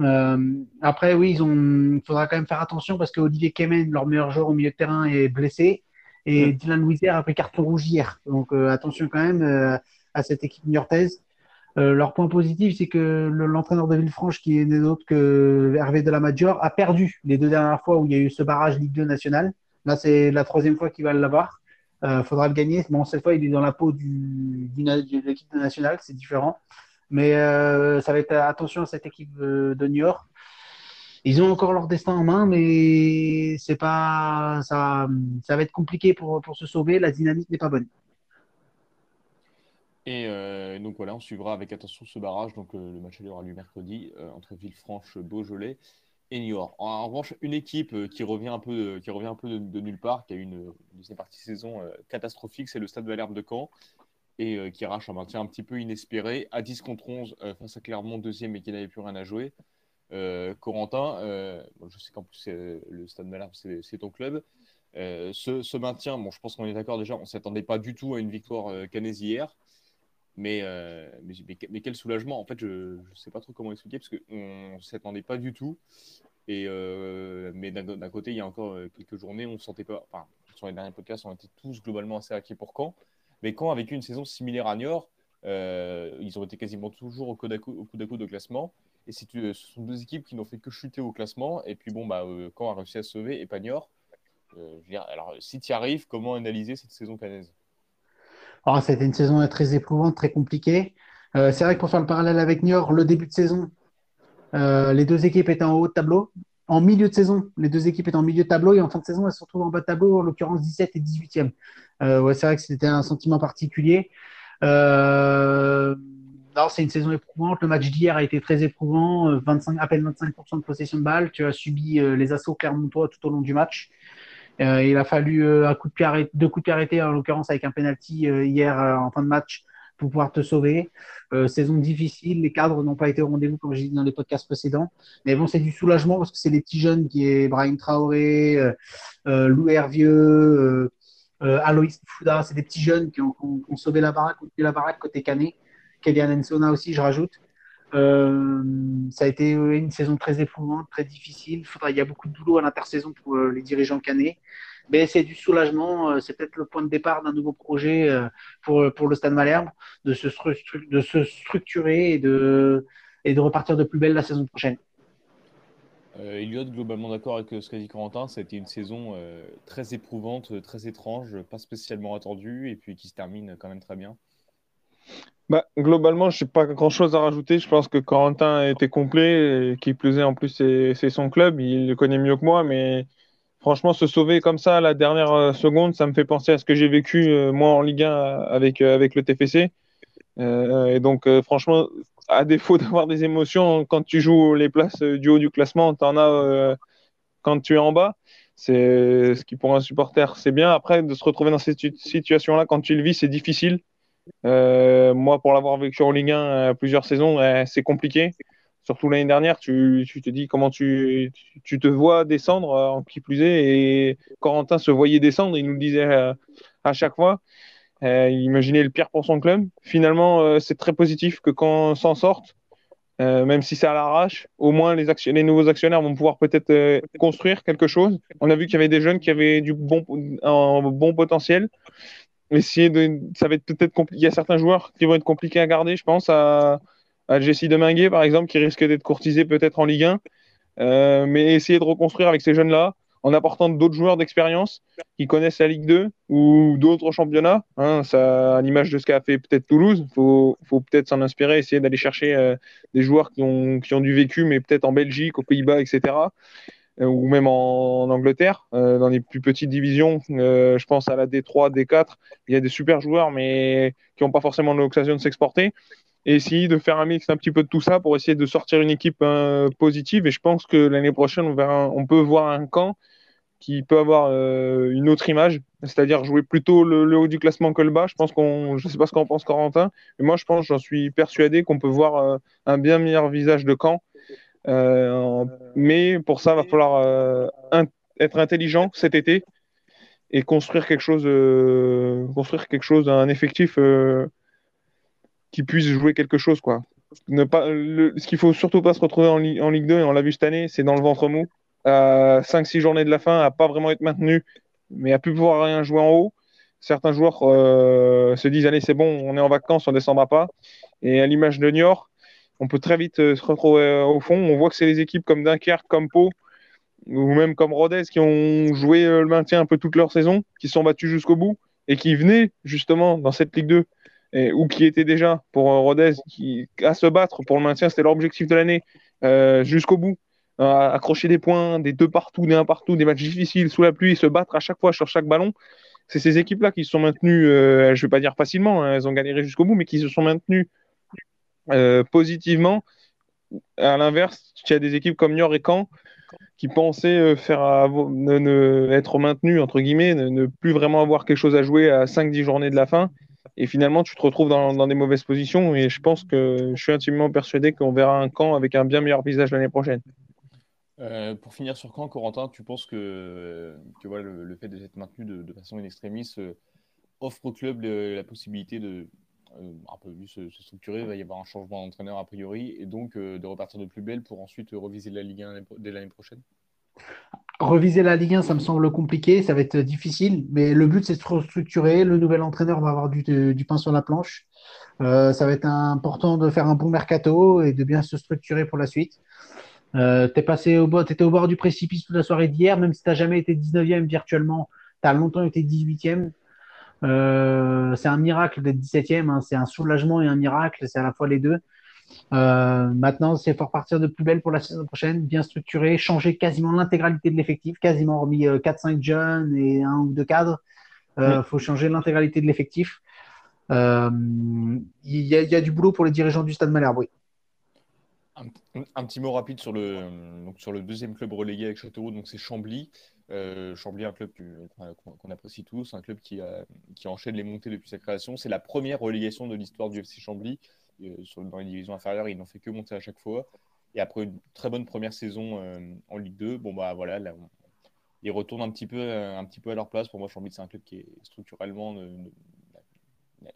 2. Après, oui, il faudra quand même faire attention parce qu'Olivier Kemen, leur meilleur joueur au milieu de terrain, est blessé. Et Dylan Louisère a pris carton rouge hier. Donc, attention quand même à cette équipe niortaise. Leur point positif, c'est que l'entraîneur de Villefranche, qui est n'est autre que Hervé de la Major, a perdu les 2 dernières fois où il y a eu ce barrage Ligue 2 national. Là, c'est la 3e fois qu'il va l'avoir. Faudra le gagner. Bon, cette fois, il est dans la peau de l'équipe nationale, c'est différent. Mais ça va être attention à cette équipe de Niort. Ils ont encore leur destin en main, mais c'est pas ça. Ça va être compliqué pour se sauver. La dynamique n'est pas bonne. Et donc voilà, on suivra avec attention ce barrage. Donc le match aura lieu mercredi entre Villefranche Beaujolais et Niort. En revanche, une équipe qui revient un peu de nulle part, qui a eu une deuxième partie de saison catastrophique, c'est le Stade Malherbe de Caen, et qui arrache un maintien un petit peu inespéré à 10-11 face à Clermont 2e et qui n'avait plus rien à jouer. Corentin, je sais qu'en plus le Stade Malherbe c'est ton club. Ce maintien, je pense qu'on est d'accord déjà, on ne s'attendait pas du tout à une victoire cannaise hier. Mais quel soulagement. En fait, je ne sais pas trop comment expliquer parce qu'on ne s'attendait pas du tout. Et, mais d'un côté, il y a encore quelques journées, on ne sentait pas… Enfin, sur les derniers podcasts, on était tous globalement assez inquiets pour Caen. Mais Caen a vécu une saison similaire à Niort. Ils ont été quasiment toujours au coude à coude au classement. Et ce sont 2 équipes qui n'ont fait que chuter au classement. Et puis Caen a réussi à se sauver et pas Niort. Alors, si tu y arrives, comment analyser cette saison cannaise ? C'était une saison très éprouvante, très compliquée. C'est vrai que pour faire le parallèle avec Niort, le début de saison, les 2 équipes étaient en haut de tableau. En milieu de saison, les 2 équipes étaient en milieu de tableau et en fin de saison, elles se retrouvent en bas de tableau, en l'occurrence 17 et 18e. C'est vrai que c'était un sentiment particulier. C'est une saison éprouvante. Le match d'hier a été très éprouvant. À peine 25% de possession de balle. Tu as subi les assauts clermontois tout au long du match. Il a fallu 2 coups de pied arrêtés, en l'occurrence avec un penalty hier en fin de match pour pouvoir te sauver. Saison difficile, les cadres n'ont pas été au rendez-vous comme j'ai dit dans les podcasts précédents. Mais bon, c'est du soulagement parce que c'est les petits jeunes qui est Brahim Traoré, Lou Hervieux, Aloïs Fouda. C'est des petits jeunes qui ont sauvé la baraque côté Canet. Kélian Ensona aussi, je rajoute. Ça a été une saison très éprouvante, très difficile. Il y a beaucoup de boulot à l'intersaison pour les dirigeants canets, mais c'est du soulagement. C'est peut-être le point de départ d'un nouveau projet pour le Stade Malherbe, de se structurer et de repartir de plus belle la saison prochaine. Elliot, globalement d'accord avec ce qu'a dit Corentin, ça a été une saison très éprouvante, très étrange, pas spécialement attendue, et puis qui se termine quand même très bien. Bah, globalement, je n'ai pas grand-chose à rajouter. Je pense que Corentin était complet, et qui plus est, en plus, c'est son club. Il le connaît mieux que moi, mais franchement, se sauver comme ça à la dernière seconde, ça me fait penser à ce que j'ai vécu, moi, en Ligue 1 avec le TFC. Et donc, franchement, à défaut d'avoir des émotions, quand tu joues les places du haut du classement, tu en as quand tu es en bas. C'est ce qui, pour un supporter, c'est bien. Après, de se retrouver dans cette situation-là, quand tu le vis, c'est difficile. Moi, pour l'avoir vécu en Ligue 1 plusieurs saisons, c'est compliqué. Surtout l'année dernière, tu te dis comment tu te vois descendre, en qui plus est. Et Corentin se voyait descendre, il nous le disait à chaque fois. Imaginez le pire pour son club. Finalement, c'est très positif que quand on s'en sorte, même si c'est à l'arrache, au moins les nouveaux actionnaires vont pouvoir peut-être construire quelque chose. On a vu qu'il y avait des jeunes qui avaient un bon potentiel. Ça va être peut-être compliqué. Il y a certains joueurs qui vont être compliqués à garder. Je pense à Jesse Deminguet, par exemple, qui risque d'être courtisé peut-être en Ligue 1. Mais essayer de reconstruire avec ces jeunes-là, en apportant d'autres joueurs d'expérience qui connaissent la Ligue 2 ou d'autres championnats, ça, à l'image de ce qu'a fait peut-être Toulouse, faut peut-être s'en inspirer, essayer d'aller chercher des joueurs qui ont du vécu, mais peut-être en Belgique, aux Pays-Bas, etc., ou même en Angleterre, dans les plus petites divisions. Je pense à la D3, D4, il y a des super joueurs, mais qui n'ont pas forcément l'occasion de s'exporter. Et essayer de faire un mix un petit peu de tout ça pour essayer de sortir une équipe positive. Et je pense que l'année prochaine, on peut voir un Caen qui peut avoir une autre image, c'est-à-dire jouer plutôt le haut du classement que le bas. Je ne sais pas ce qu'en pense Corentin, mais moi, j'en suis persuadé qu'on peut voir un bien meilleur visage de Caen. Mais pour ça, il va falloir être intelligent cet été et construire quelque chose, un effectif qui puisse jouer quelque chose, quoi. Ce qu'il ne faut surtout pas se retrouver en Ligue 2, et on l'a vu cette année, c'est dans le ventre mou. 5-6 journées de la fin, à pas vraiment être maintenu, mais à plus pouvoir rien jouer en haut. Certains joueurs se disent allez, c'est bon, on est en vacances, on ne descendra pas. Et à l'image de Niort, on peut très vite se retrouver au fond. On voit que c'est les équipes comme Dunkerque, comme Pau, ou même comme Rodez, qui ont joué le maintien un peu toute leur saison, qui se sont battus jusqu'au bout et qui venaient justement dans cette Ligue 2, ou qui étaient déjà pour Rodez à se battre pour le maintien, c'était leur objectif de l'année, jusqu'au bout. Accrocher des points, des 2 partout, des 1 partout, des matchs difficiles sous la pluie, et se battre à chaque fois sur chaque ballon. C'est ces équipes-là qui se sont maintenues, je ne vais pas dire facilement, elles ont galéré jusqu'au bout, mais qui se sont maintenues positivement. À l'inverse, il y a des équipes comme Niort et Caen qui pensaient être maintenues, entre guillemets, ne plus vraiment avoir quelque chose à jouer à 5-10 journées de la fin. Et finalement, tu te retrouves dans des mauvaises positions. Et je pense que je suis intimement persuadé qu'on verra un Caen avec un bien meilleur visage l'année prochaine. Pour finir sur Caen, Corentin, tu penses que tu vois, le fait d'être maintenu de façon in extremis offre au club la possibilité de un peu mieux se structurer. Il va y avoir un changement d'entraîneur a priori, et donc de repartir de plus belle pour ensuite reviser la Ligue 1 dès l'année prochaine? Reviser la Ligue 1, ça me semble compliqué, ça va être difficile, mais le but, c'est de se restructurer. Le nouvel entraîneur va avoir du pain sur la planche. Ça va être important de faire un bon mercato et de bien se structurer pour la suite. T'étais au bord du précipice toute la soirée d'hier, même si t'as jamais été 19e virtuellement, t'as longtemps été 18e. C'est un miracle d'être 17e, c'est un soulagement et un miracle, c'est à la fois les deux. Maintenant, c'est faut repartir de plus belle pour la saison prochaine, bien structuré, changer quasiment l'intégralité de l'effectif, quasiment remis 4-5 jeunes et 1 ou 2 cadres. Faut changer l'intégralité de l'effectif. Il y a du boulot pour les dirigeants du Stade Malherbe, oui. Un petit mot rapide sur le deuxième club relégué avec Châteauroux, donc c'est Chambly. Chambly, un club qu'on apprécie tous, un club qui enchaîne les montées depuis sa création. C'est la première relégation de l'histoire du FC Chambly. Dans les divisions inférieures, ils n'ont fait que monter à chaque fois. Et après une très bonne première saison en Ligue 2, ils retournent un petit peu à leur place. Pour moi, Chambly, c'est un club qui est structurellement...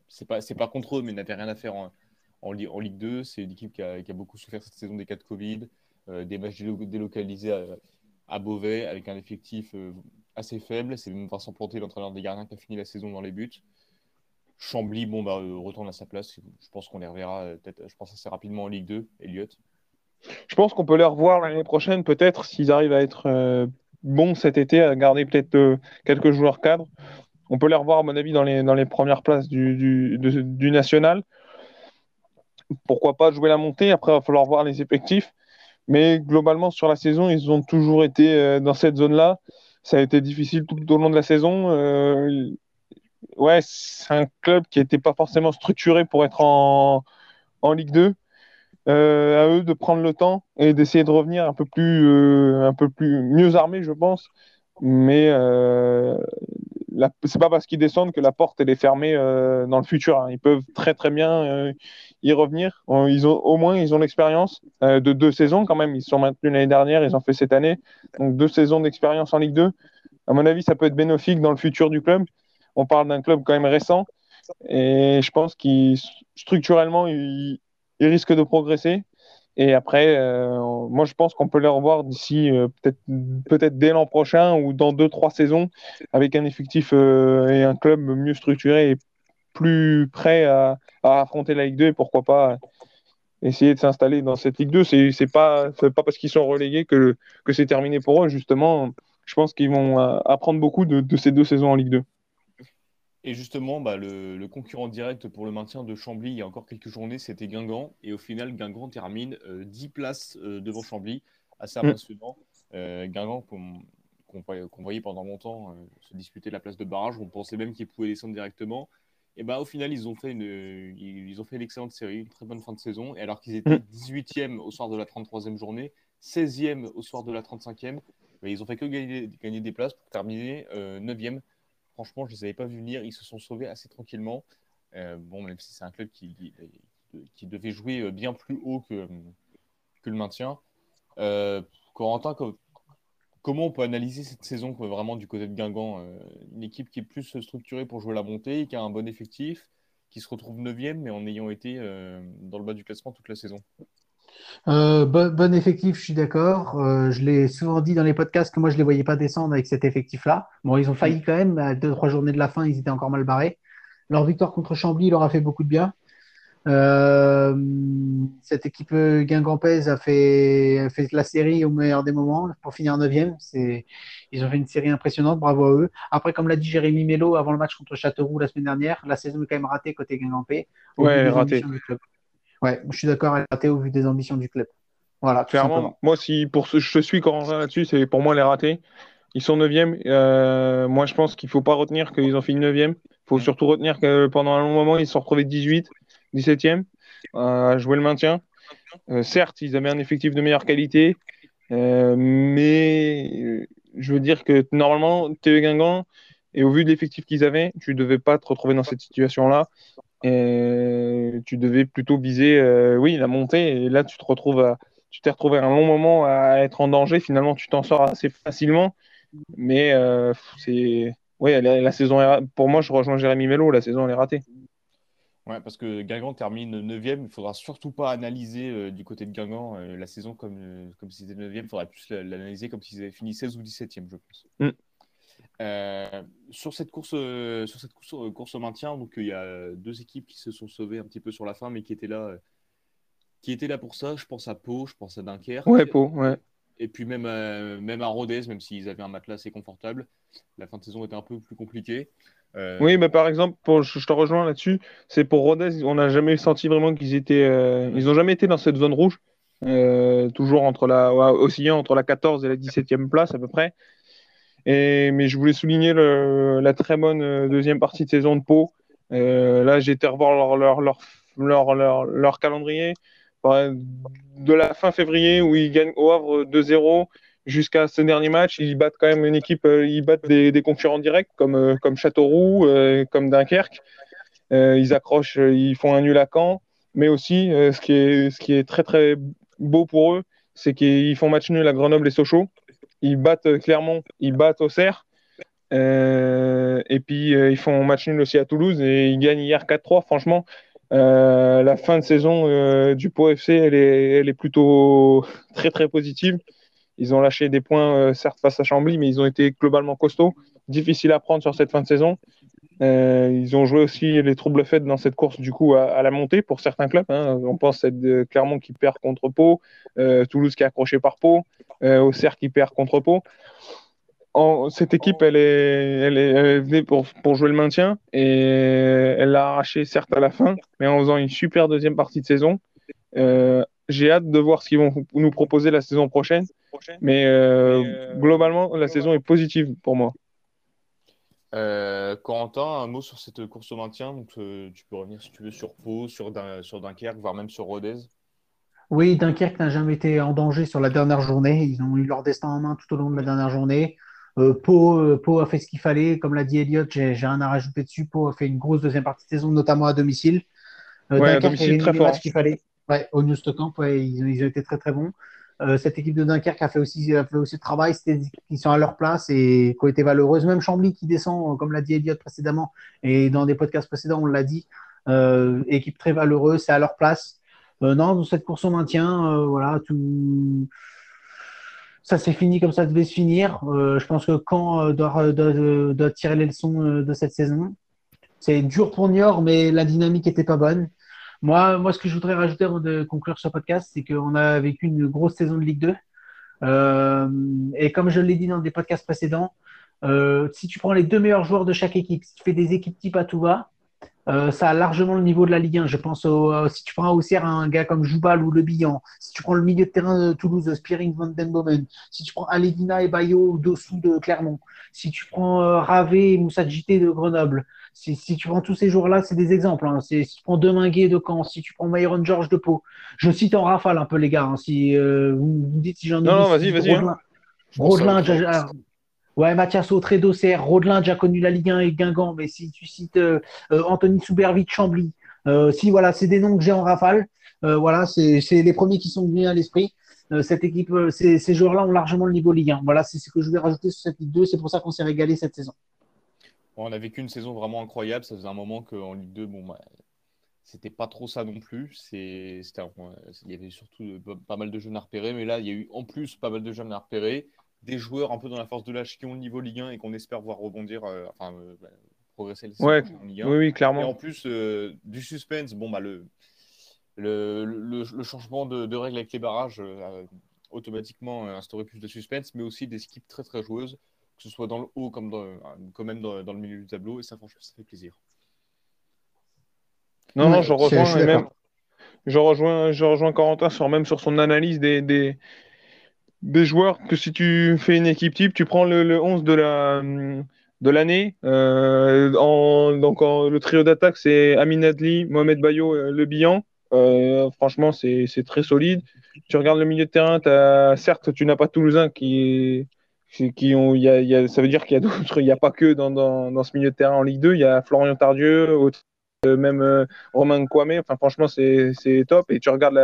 C'est pas contre eux, mais n'avait rien à faire en Ligue 2. C'est une équipe qui a beaucoup souffert cette saison des cas de Covid, des matchs délocalisés à Beauvais, avec un effectif assez faible. C'est même Vincent Planté, l'entraîneur des gardiens, qui a fini la saison dans les buts. Chambly, retourne à sa place. Je pense qu'on les reverra peut-être assez rapidement en Ligue 2, Elliot. Je pense qu'on peut les revoir l'année prochaine, peut-être, s'ils arrivent à être bons cet été, à garder peut-être quelques joueurs cadres. On peut les revoir, à mon avis, dans les premières places du National. Pourquoi pas jouer la montée. Après, il va falloir voir les effectifs. Mais globalement, sur la saison, ils ont toujours été dans cette zone-là. Ça a été difficile tout au long de la saison. Ouais, c'est un club qui n'était pas forcément structuré pour être en Ligue 2. À eux de prendre le temps et d'essayer de revenir un peu plus mieux armés, je pense. Mais c'est pas parce qu'ils descendent que la porte elle est fermée dans le futur. Hein. Ils peuvent très très bien y revenir. Ils ont l'expérience de 2 saisons quand même. Ils se sont maintenus l'année dernière, ils ont fait cette année. Donc 2 saisons d'expérience en Ligue 2. À mon avis, ça peut être bénéfique dans le futur du club. On parle d'un club quand même récent et je pense qu'ils structurellement ils risquent de progresser. Et après, moi, je pense qu'on peut les revoir d'ici peut-être dès l'an prochain ou dans 2-3 saisons avec un effectif et un club mieux structuré et plus prêt à affronter la Ligue 2 et pourquoi pas essayer de s'installer dans cette Ligue 2. C'est pas parce qu'ils sont relégués que c'est terminé pour eux. Justement, je pense qu'ils vont apprendre beaucoup de ces 2 saisons en Ligue 2. Et justement, le concurrent direct pour le maintien de Chambly, il y a encore quelques journées, c'était Guingamp. Et au final, Guingamp termine 10 places devant Chambly. Assez impressionnant. Guingamp, qu'on voyait pendant longtemps se disputer la place de barrage, on pensait même qu'ils pouvaient descendre directement. Et au final, ils ont fait une excellente série, une très bonne fin de saison. Et alors qu'ils étaient 18e au soir de la 33e journée, 16e au soir de la 35e, ils ont fait que gagner des places pour terminer 9e. Franchement, je ne les avais pas vus venir. Ils se sont sauvés assez tranquillement. Même si c'est un club qui devait jouer bien plus haut que le maintien. Corentin, comment on peut analyser cette saison quoi, vraiment du côté de Guingamp, une équipe qui est plus structurée pour jouer la montée, qui a un bon effectif, qui se retrouve 9e, mais en ayant été dans le bas du classement toute la saison. Bon effectif, je suis d'accord. Je l'ai souvent dit dans les podcasts que moi, je ne les voyais pas descendre avec cet effectif-là. Bon, ils ont failli quand même. À 2-3 journées de la fin, ils étaient encore mal barrés. Leur victoire contre Chambly leur a fait beaucoup de bien. Cette équipe guingampaise a fait la série au meilleur des moments pour finir 9e. Ils ont fait une série impressionnante, bravo à eux. Après, comme l'a dit Jérémy Mello avant le match contre Châteauroux la semaine dernière, la saison est quand même ratée côté guingampais. Ouais, ratée. Ouais, je suis d'accord, raté au vu des ambitions du club. Voilà, clairement. Moi, je suis Corentin là-dessus, c'est pour moi les ratés. Ils sont 9e. Moi, je pense qu'il ne faut pas retenir qu'ils ont fini 9e. Il faut surtout retenir que pendant un long moment, ils se sont retrouvés 18, 17e, à jouer le maintien. Certes, ils avaient un effectif de meilleure qualité, mais je veux dire que normalement, TE Guingamp, et au vu de l'effectif qu'ils avaient, tu ne devais pas te retrouver dans cette situation-là. Et tu devais plutôt viser la montée, et là tu t'es retrouvé un long moment à être en danger. Finalement tu t'en sors assez facilement, mais la saison est... Pour moi, je rejoins Jérémy Mello, la saison elle est ratée. Ouais, parce que Guingamp termine 9e, il faudra surtout pas analyser du côté de Guingamp la saison comme s'ils étaient 9e. Il faudra plus l'analyser comme s'ils avaient fini 16 ou 17e, je pense. Sur cette course au maintien, donc il y a 2 équipes qui se sont sauvées un petit peu sur la fin, mais qui étaient là pour ça. Je pense à Pau, je pense à Dunkerque. Ouais, Pau, ouais. Et puis même à Rodez, même s'ils avaient un matelas assez confortable, la fin de saison était un peu plus compliquée. Oui, mais par exemple, je te rejoins là-dessus. C'est pour Rodez, on n'a jamais senti vraiment qu'ils étaient. Ils n'ont jamais été dans cette zone rouge, toujours oscillant entre la 14e et la 17e place à peu près. Mais je voulais souligner la très bonne deuxième partie de saison de Pau. Là, j'ai été revoir leur calendrier. De la fin février, où ils gagnent au Havre 2-0, jusqu'à ce dernier match, ils battent quand même une équipe, ils battent des concurrents directs comme Châteauroux, comme Dunkerque. Ils accrochent, ils font un nul à Caen. Mais aussi, ce qui est très très beau pour eux, c'est qu'ils font match nul à Grenoble et Sochaux. Ils battent Clermont, ils battent Auxerre, et puis ils font match nul aussi à Toulouse, et ils gagnent hier 4-3. Franchement, la fin de saison du Pau FC, elle est plutôt très très positive. Ils ont lâché des points, certes face à Chambly, mais ils ont été globalement costauds, difficiles à prendre sur cette fin de saison. Ils ont joué aussi les troubles faits dans cette course du coup à la montée pour certains clubs, hein. On pense à Clermont qui perd contre Pau, Toulouse qui est accroché par Pau, Auxerre qui perd contre Pau. Cette équipe elle est venue pour jouer le maintien et elle l'a arraché certes à la fin, mais en faisant une super deuxième partie de saison. J'ai hâte de voir ce qu'ils vont nous proposer la saison prochaine, mais globalement la saison est positive pour moi. Corentin, un mot sur cette course au maintien. Donc, tu peux revenir si tu veux sur Pau, sur Dunkerque, voire même sur Rodez. Oui, Dunkerque n'a jamais été en danger sur la dernière journée. Ils ont eu leur destin en main tout au long de la dernière journée. Pau a fait ce qu'il fallait. Comme l'a dit Elliot, j'ai rien à rajouter dessus. Pau a fait une grosse deuxième partie de saison, notamment à domicile. Dunkerque à domicile, très fort. Qu'il fallait. Ouais, au Newstamp, ouais, ils ont été très très bons. Cette équipe de Dunkerque a fait aussi le travail. C'était des équipes qui sont à leur place et qui ont été valeureuses. Même Chambly qui descend, comme l'a dit Elliot précédemment, et dans des podcasts précédents, on l'a dit, équipe très valeureuse, c'est à leur place. Non, cette course au maintien, voilà, tout ça s'est fini comme ça devait se finir. Je pense que Caen doit tirer les leçons de cette saison. C'est dur pour Niort, mais la dynamique était pas bonne. Moi, ce que je voudrais rajouter avant de conclure ce podcast, c'est qu'on a vécu une grosse saison de Ligue 2. Et comme je l'ai dit dans des podcasts précédents, si tu prends les deux meilleurs joueurs de chaque équipe, si tu fais des équipes type à tout va, ça a largement le niveau de la Ligue 1. Je pense si tu prends à Auxerre un gars comme Joubal ou Le Billan, si tu prends le milieu de terrain de Toulouse, Spierings, Van den Boomen, si tu prends Alévina et Bayo ou Dossou de Clermont, si tu prends Ravé et Moussa Djité de Grenoble, si tu prends tous ces joueurs-là, c'est des exemples. Hein. Si tu prends Deminguet de Caen, si tu prends Myron George de Pau, je cite en rafale un peu les gars. Hein, si vous me dites si j'en ai. Non, vas-y. Rodelin, ouais, Mathias Autré d'Auxerre, Rodelin déjà connu la Ligue 1 et Guingamp, mais si tu cites Anthony Soubervie de Chambly, si voilà, c'est des noms que j'ai en rafale. Voilà, c'est les premiers qui sont venus à l'esprit. Cette équipe, ces joueurs-là ont largement le niveau Ligue 1. Voilà, c'est ce que je voulais rajouter sur cette Ligue 2. C'est pour ça qu'on s'est régalé cette saison. On a vécu une saison vraiment incroyable. Ça faisait un moment qu'en Ligue 2, c'était pas trop ça non plus. Il y avait surtout pas mal de jeunes à repérer. Mais là, il y a eu en plus pas mal de jeunes à repérer. Des joueurs un peu dans la force de l'âge qui ont le niveau Ligue 1 et qu'on espère voir rebondir, progresser la saison en Ligue 1. Oui, clairement. Et en plus, du suspense, le changement de règles avec les barrages a automatiquement instauré plus de suspense, mais aussi des équipes très très joueuses, que ce soit dans le haut comme dans le milieu du tableau, et ça franchement ça fait plaisir. Non, je rejoins Corentin sur son analyse des joueurs, que si tu fais une équipe type, tu prends le 11 de l'année, le trio d'attaque c'est Amine Adli, Mohamed Bayo, Le Billan. Franchement c'est très solide. Tu regardes le milieu de terrain, certes tu n'as pas Toulousain ça veut dire qu'il y a d'autres, il n'y a pas que dans ce milieu de terrain en Ligue 2, il y a Florian Tardieu, même Romain Kouamé, enfin franchement c'est top. Et tu regardes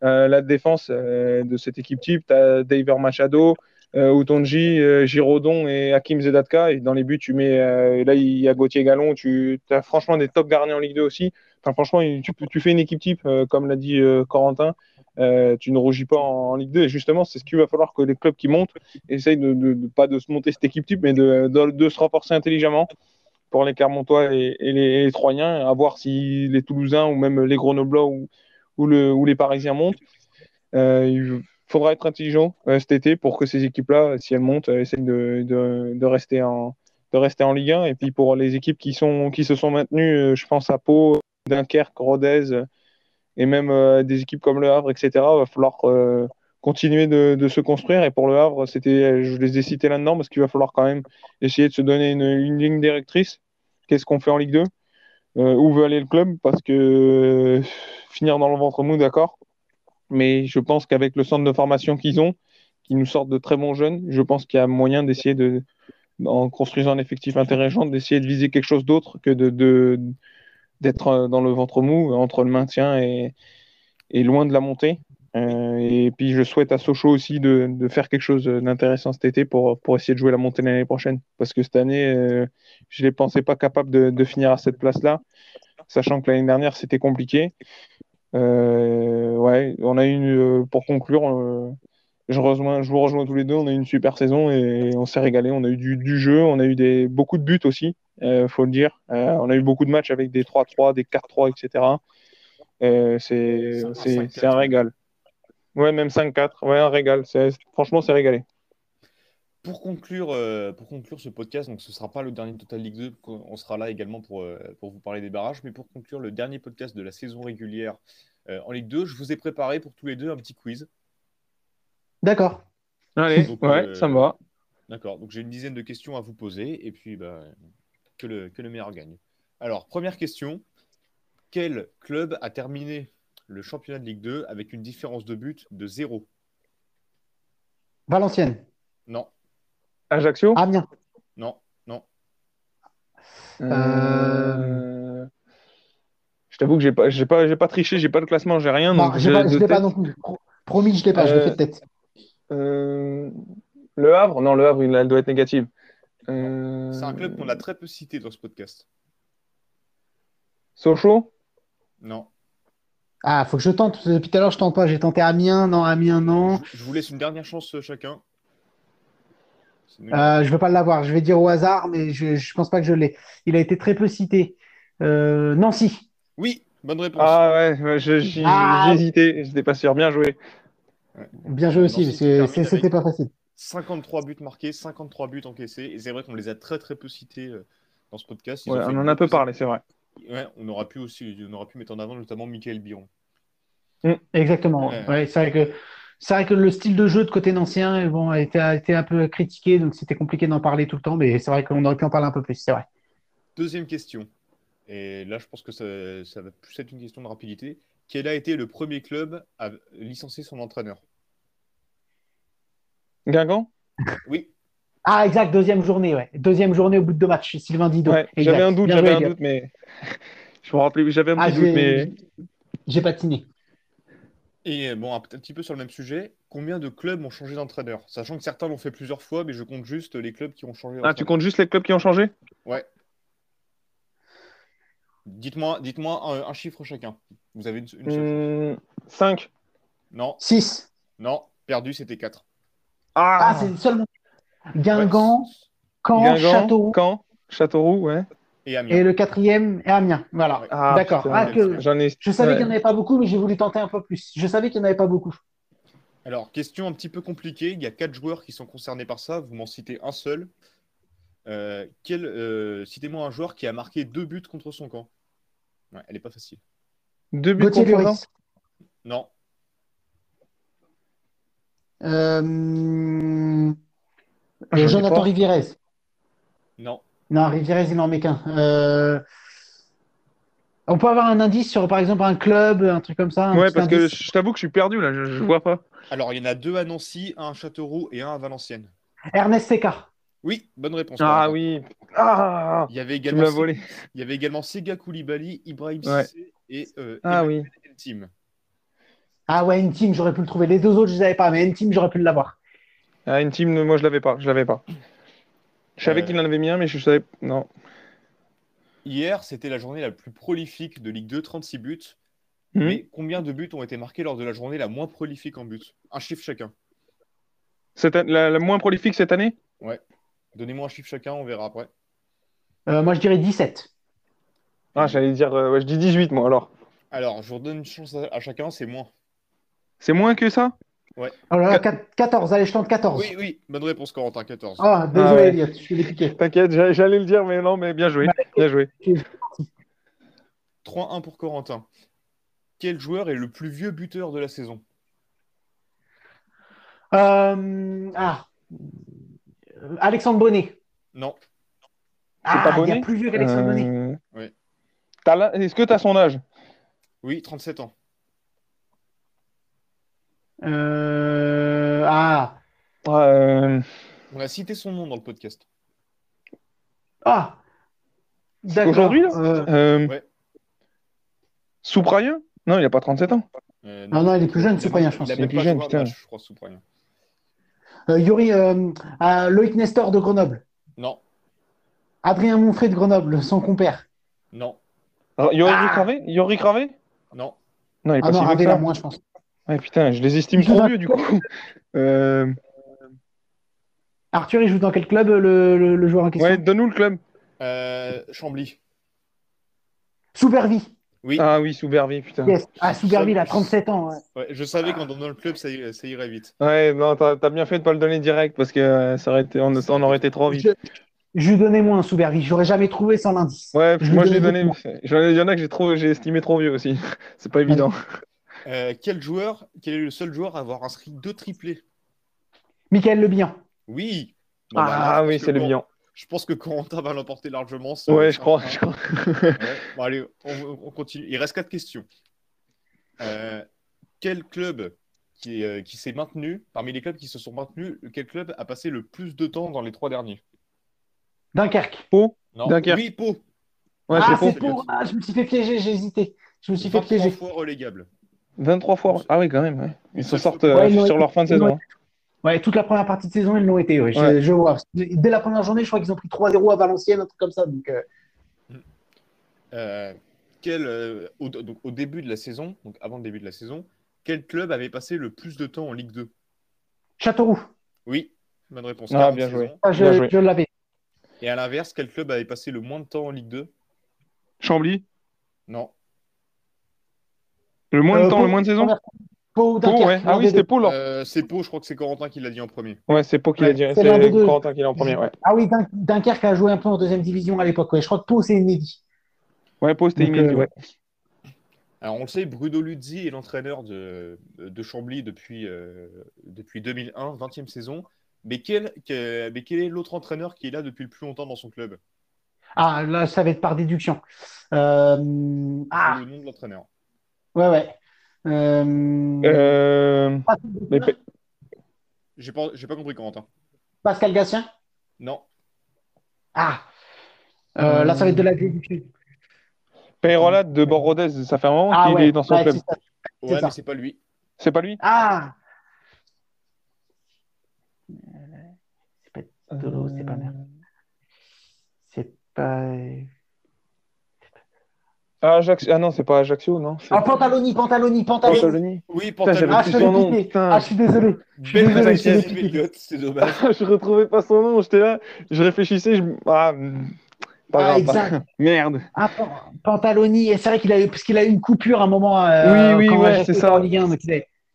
la défense de cette équipe type, tu as David Machado, Outonji, Giraudon et Hakim Zedatka, et dans les buts tu mets là il y a Gauthier Gallon, tu as franchement des top gardiens en Ligue 2 aussi. Enfin franchement tu fais une équipe type comme l'a dit Corentin. Tu ne rougis pas en Ligue 2, et justement c'est ce qu'il va falloir que les clubs qui montent essayent de pas de se monter cette équipe type, mais de se renforcer intelligemment pour les Clermontois et les Troyens, à voir si les Toulousains ou même les Grenoblois ou les Parisiens montent. Il faudra être intelligent cet été pour que ces équipes-là, si elles montent, essayent de rester en Ligue 1. Et puis pour les équipes qui se sont maintenues, je pense à Pau, Dunkerque, Rodez, et même des équipes comme Le Havre, etc., va falloir continuer de se construire. Et pour Le Havre, je les ai cités là-dedans, parce qu'il va falloir quand même essayer de se donner une ligne directrice. Qu'est-ce qu'on fait en Ligue 2 ? Où veut aller le club ? Parce que finir dans le ventre mou, d'accord. Mais je pense qu'avec le centre de formation qu'ils ont, qui nous sortent de très bons jeunes, je pense qu'il y a moyen d'essayer, en construisant un effectif intéressant, d'essayer de viser quelque chose d'autre que d'être dans le ventre mou, entre le maintien et loin de la montée. Et puis je souhaite à Sochaux aussi de faire quelque chose d'intéressant cet été pour essayer de jouer la montée l'année prochaine, parce que cette année je ne les pensais pas capables de finir à cette place-là, sachant que l'année dernière c'était compliqué. Ouais, on a eu, pour conclure, je vous rejoins tous les deux, on a eu une super saison et on s'est régalé, on a eu du jeu, on a eu beaucoup de buts aussi, faut le dire, on a eu beaucoup de matchs avec des 3-3, des 4-3, etc. C'est un régal. Ouais, même 5-4, ouais, un régal, franchement c'est régalé. Pour conclure ce podcast, donc ce ne sera pas le dernier Total League 2, on sera là également pour vous parler des barrages, mais pour conclure le dernier podcast de la saison régulière en Ligue 2, je vous ai préparé pour tous les deux un petit quiz. D'accord. Allez, donc, ça me va. D'accord, donc j'ai une dizaine de questions à vous poser, et puis que le meilleur gagne. Alors, première question, quel club a terminé le championnat de Ligue 2 avec une différence de but de 0 ? Valenciennes. Non. Ajaccio ? Amiens. Non. Je t'avoue que j'ai pas triché, j'ai pas le classement, j'ai rien. Non, donc je l'ai pas non plus. Promis, je l'ai pas, je le fais de tête. Le Havre ? Non, le Havre, elle doit être négative. C'est un club qu'on a très peu cité dans ce podcast. Sochaux ? Non. Ah, faut que je tente. Depuis tout à l'heure, je tente pas. J'ai tenté Amiens, non, Amiens, non. Je vous laisse une dernière chance chacun. Je veux pas l'avoir, je vais dire au hasard, mais je pense pas que je l'ai. Il a été très peu cité. Nancy. Oui, bonne réponse. Ah ouais, j'hésitais, j'étais pas sûr. Bien joué. Bien joué aussi, Nancy, parce que c'était pas facile. 53 buts marqués, 53 buts encaissés, et c'est vrai qu'on les a très peu cités dans ce podcast. Ouais, on en a peu parlé, c'est vrai. Ouais, on aurait pu mettre en avant notamment Michael Biron. Exactement. Ouais, c'est vrai que le style de jeu de côté nancien a été un peu critiqué, donc c'était compliqué d'en parler tout le temps, mais c'est vrai qu'on aurait pu en parler un peu plus, c'est vrai. Deuxième question, et là je pense que ça va plus être une question de rapidité. Quel a été le premier club à licencier son entraîneur ? Guingamp ? Oui. Ah, exact, deuxième journée, ouais. Deuxième journée au bout de 2 matchs, Sylvain Didot. Ouais, j'avais un doute, mais je me rappelais, j'avais un petit doute, mais... J'ai patiné. Et bon, un petit peu sur le même sujet, combien de clubs ont changé d'entraîneur ? Sachant que certains l'ont fait plusieurs fois, mais je compte juste les clubs qui ont changé. Ah, tu comptes juste les clubs qui ont changé ? Ouais. Dites-moi un chiffre chacun. Vous avez une seule chose. 5 ? Non. 6 ? Non, perdu, c'était 4. Ah, c'est seulement... Guingamp, Caen, Châteauroux. Caen, Châteauroux, ouais. Et Amiens. Et le 4e, et Amiens. Voilà. Ah, d'accord. Putain, je savais qu'il n'y en avait pas beaucoup, mais j'ai voulu tenter un peu plus. Je savais qu'il n'y en avait pas beaucoup. Alors, question un petit peu compliquée. Il y a 4 joueurs qui sont concernés par ça. Vous m'en citez un seul. Citez-moi un joueur qui a marqué 2 buts contre son camp. Ouais, elle n'est pas facile. 2 buts Gauthier contre son camp ? Non. Jonathan Rivérez. Non. Non, Rivérez, il n'en met qu'un. On peut avoir un indice sur, par exemple, un club, un truc comme ça. Ouais, parce que je t'avoue que je suis perdu, là. Je vois pas. Alors, il y en a 2 à Nancy, un à Châteauroux et un à Valenciennes. Ernest Seca. Oui, bonne réponse. Ah oui. Ah, il y avait également, Sega Koulibaly, Ibrahim Cissé et Ntim. Ah ouais, Ntim, j'aurais pu le trouver. Les 2 autres, je ne les avais pas, mais Ntim, j'aurais pu l'avoir. Ah, une team, moi je l'avais pas. Je savais qu'il en avait mis un, mais je savais non. Hier, c'était la journée la plus prolifique de Ligue 2, 36 buts. Mais combien de buts ont été marqués lors de la journée la moins prolifique en buts ? Un chiffre chacun. La moins prolifique cette année ? Ouais. Donnez-moi un chiffre chacun, on verra après. Moi je dirais 17. Ah, j'allais dire je dis 18 moi alors. Alors, je vous redonne une chance à chacun, c'est moins. C'est moins que ça ? Ouais. Oh là là, 14, allez, je tente 14. Oui, bonne réponse, Corentin, 14. Ah, désolé, Elliot, je suis dépiqué. T'inquiète, j'allais le dire, mais non, mais bien joué. Bien joué. 3-1 pour Corentin. Quel joueur est le plus vieux buteur de la saison ? Alexandre Bonnet. Non. C'est pas Bonnet ? Il y a plus vieux qu'Alexandre Bonnet. Oui. Est-ce que tu as son âge ? Oui, 37 ans. On a cité son nom dans le podcast. Ah, d'accord. Aujourd'hui, là ouais. Souprayen ? Non, il n'a pas 37 ans. Non, il est plus jeune, Souprayen, je pense. Il est plus jeune, putain. Match, je crois, Souprayen. Loïc Nestor de Grenoble. Non. Adrien Monfré de Grenoble, son compère. Non. Yori Ravé ? Non. Non, il est pas si vieux que ça. Ravé, là, moins, je pense. Ouais, putain, je les estime trop vieux, du coup. Arthur, il joue dans quel club, le joueur en question? Ouais, donne-nous le club. Chambly. Soubervie. Oui. Ah oui, Soubervie, putain. Yes. Ah, Soubervie, il a 37 ans. Ouais. Ouais, je savais qu'en donnant le club, ça irait vite. Ouais, non, t'as bien fait de pas le donner direct parce que on aurait été trop vite. Je lui donnais moins Soubervie, j'aurais jamais trouvé sans l'indice. Ouais, moi je l'ai donné. Il y en a que j'ai estimé trop vieux aussi. C'est pas évident. Quel est le seul joueur à avoir inscrit 2 triplés? Michael Le Bihan. Oui. Bon, oui, c'est Le Bihan. Je pense que Corentin va l'emporter largement. Ouais, je crois. Ouais. Bon, allez, on continue. Il reste 4 questions. Quel club qui s'est maintenu, parmi les clubs qui se sont maintenus, quel club a passé le plus de temps dans les 3 derniers? Dunkerque. Pau. Non. Dunkerque. Oui, Pau. Ouais, c'est Pau. Ah, je me suis fait piéger, j'ai hésité. Je me suis fait piéger. 23 fois relégable. 23 fois. Ah oui, quand même. Ouais. Ils se sortent sur leur fin de saison. Ouais, toute la première partie de saison, ils l'ont été. Ouais. Ouais. Je vois. Dès la première journée, je crois qu'ils ont pris 3-0 à Valenciennes, un truc comme ça. Donc, au début de la saison, donc avant le début de la saison, quel club avait passé le plus de temps en Ligue 2? Châteauroux. Oui, bonne réponse. Ah, bien joué. Je l'avais. Et à l'inverse, quel club avait passé le moins de temps en Ligue 2? Chambly. Non. Le moins de temps, le moins de saison? Pau, ouais. Ah oui, c'était Pau, là. C'est Pau, je crois que c'est Corentin qui l'a dit en premier. Ouais, c'est Pau qui l'a dit. C'est Corentin qui l'a en premier, ouais. Ah oui, Dunkerque a joué un peu en 2ème division à l'époque. Ouais. Je crois que Pau, c'est inédit. Ouais, Pau, c'était inédit, ouais. Alors, on le sait, Bruno Luzzi est l'entraîneur de Chambly depuis 2001, 20e saison. Mais quel est l'autre entraîneur qui est là depuis le plus longtemps dans son club? Ah, là, ça va être par déduction. Le nom de l'entraîneur. Ouais. J'ai pas compris, Corentin. Pascal Gassien? Non. Ah, là, ça va être de la déduction. Peyrolade de Rodez, ça fait un moment qu'il est dans son club. Ouais, mais c'est pas lui. C'est pas lui? Ah! C'est pas Toulouse, c'est pas merde. Ajaccio. Ah non, c'est pas Ajaccio, non. Pantaloni. Oui, Pantaloni. Ah, je suis désolé. C'est dommage. Je retrouvais pas son nom, j'étais là, je réfléchissais, merde. Ah, Pantaloni, et c'est vrai qu'il a eu une coupure à un moment. Oui, c'est ça. En Ligue 1, donc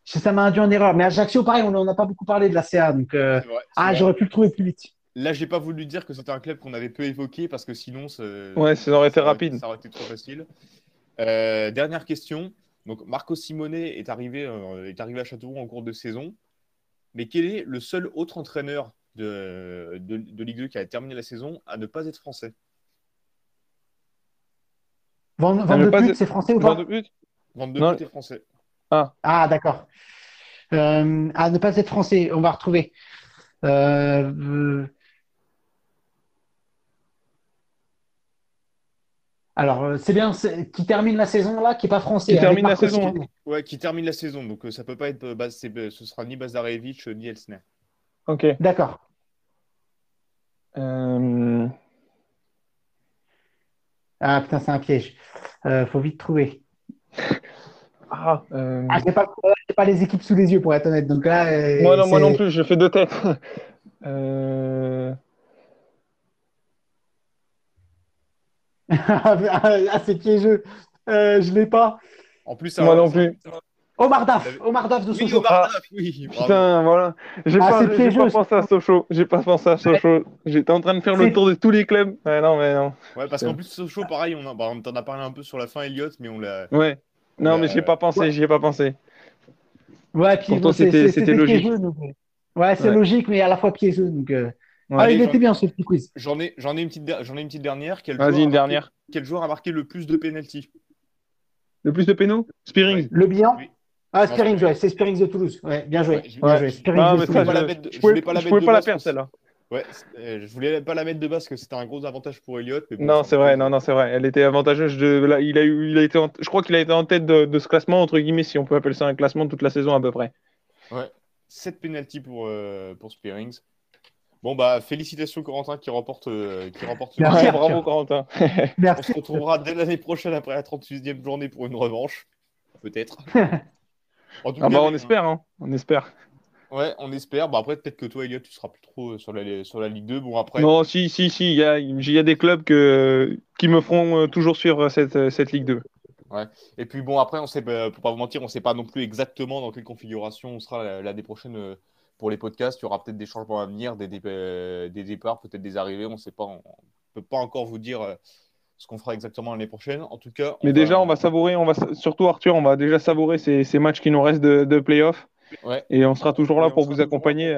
ça m'a induit en erreur. Mais Ajaccio, pareil, on n'en a pas beaucoup parlé de la CA. Donc, j'aurais pu le trouver plus vite. Là, j'ai pas voulu dire que c'était un club qu'on avait peu évoqué parce que sinon, ça aurait été rapide. Ça aurait été trop facile. Dernière question. Donc, Marco Simonet est arrivé à Châteauroux en cours de saison. Mais quel est le seul autre entraîneur de Ligue 2 qui a terminé la saison à ne pas être français? Van den Boomen, c'est français ou pas? Van den Boomen est français. Ah, d'accord. À ne pas être français, on va retrouver. Alors, c'est bien qui termine la saison là, qui n'est pas français. Qui termine la saison. Hein. Ouais, qui termine la saison. Donc, ça peut pas être. Ce sera ni Bazarevich ni Elsner. Ok. D'accord. Ah putain, c'est un piège. Faut vite trouver. J'ai pas les équipes sous les yeux pour être honnête. Donc là, moi non plus, je fais 2 têtes. C'est piégeux. Je l'ai pas. En plus, moi non plus. Omar Daf de Sochaux. Oui, putain, voilà. J'ai pas pensé à Sochaux. J'étais en train de faire le tour de tous les clubs. Ouais, non, mais non. Ouais, parce qu'en plus Sochaux, pareil, on t'en a parlé un peu sur la fin, Elliot, mais on l'a. Ouais. Non, mais j'y ai pas pensé. Ouais, puis pourtant, c'était logique. Piégeux, donc... Ouais, c'est logique, mais à la fois piégeux. Donc, il était bien ce petit quiz. J'en ai une petite dernière. Vas-y, une dernière. Quel joueur a marqué le plus de pénalty? Le plus de pénaux? Spierings. Le Bihan? Oui. Ah, Spierings, ouais, c'est Spierings de Toulouse. Ouais, bien joué. Je voulais pas la perdre, celle-là. Ouais, je voulais pas la mettre de base parce que c'était un gros avantage pour Elliot. Mais bon, non, c'est vrai. Elle était avantageuse. Je crois qu'il a été en tête de ce classement, entre guillemets, si on peut appeler ça un classement, toute la saison à peu près. Ouais, 7 pénaltys pour Spierings. Bon, bah, félicitations Corentin qui remporte le match. Bravo Corentin. Merci. On se retrouvera dès l'année prochaine après la 36e journée pour une revanche. Peut-être. En tout cas, on espère, hein. On espère. Ouais, on espère. Bon, après, peut-être que toi, Elliot, tu seras plus trop sur la Ligue 2. Bon, après... Non, si. Il y a des clubs qui me feront toujours suivre cette Ligue 2. Ouais. Et puis, bon, après, on sait, pour pas vous mentir, on ne sait pas non plus exactement dans quelle configuration on sera l'année prochaine pour les podcasts. Il y aura peut-être des changements à venir, des départs, peut-être des arrivées. On ne sait pas. On ne peut pas encore vous dire ce qu'on fera exactement l'année prochaine. En tout cas... surtout Arthur, on va déjà savourer ces matchs qui nous restent de play-off. Ouais. Et on sera toujours là pour vous accompagner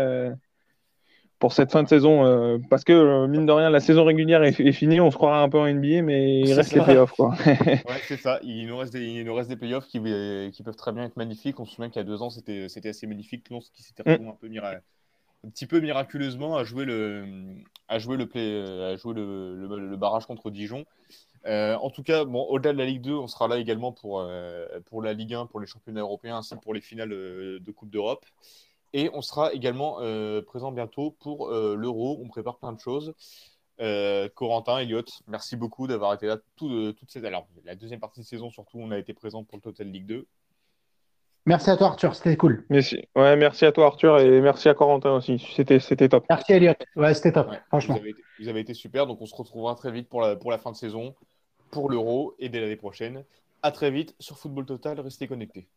pour cette fin de saison parce que mine de rien la saison régulière est finie, on se croira un peu en NBA mais il reste les playoffs quoi. Ouais, c'est ça, il nous reste des playoffs qui peuvent très bien être magnifiques. On se souvient qu'il y a 2 ans c'était assez magnifique, Lens qui s'était retrouvé un petit peu miraculeusement à jouer le barrage contre Dijon. En tout cas, bon, au-delà de la Ligue 2, on sera là également pour la Ligue 1, pour les championnats européens, ainsi que pour les finales de Coupe d'Europe. Et on sera également présent bientôt pour l'Euro. On prépare plein de choses. Corentin, Elliot, merci beaucoup d'avoir été là toute cette... Alors, la deuxième partie de saison, surtout, on a été présent pour le Total League 2. Merci à toi, Arthur. C'était cool. Merci à toi, Arthur. Et merci à Corentin aussi. C'était top. Merci, Elliot. Ouais, c'était top, ouais, franchement. Vous avez été super. Donc, on se retrouvera très vite pour la fin de saison, pour l'Euro et dès l'année prochaine. À très vite sur Football Total, restez connectés.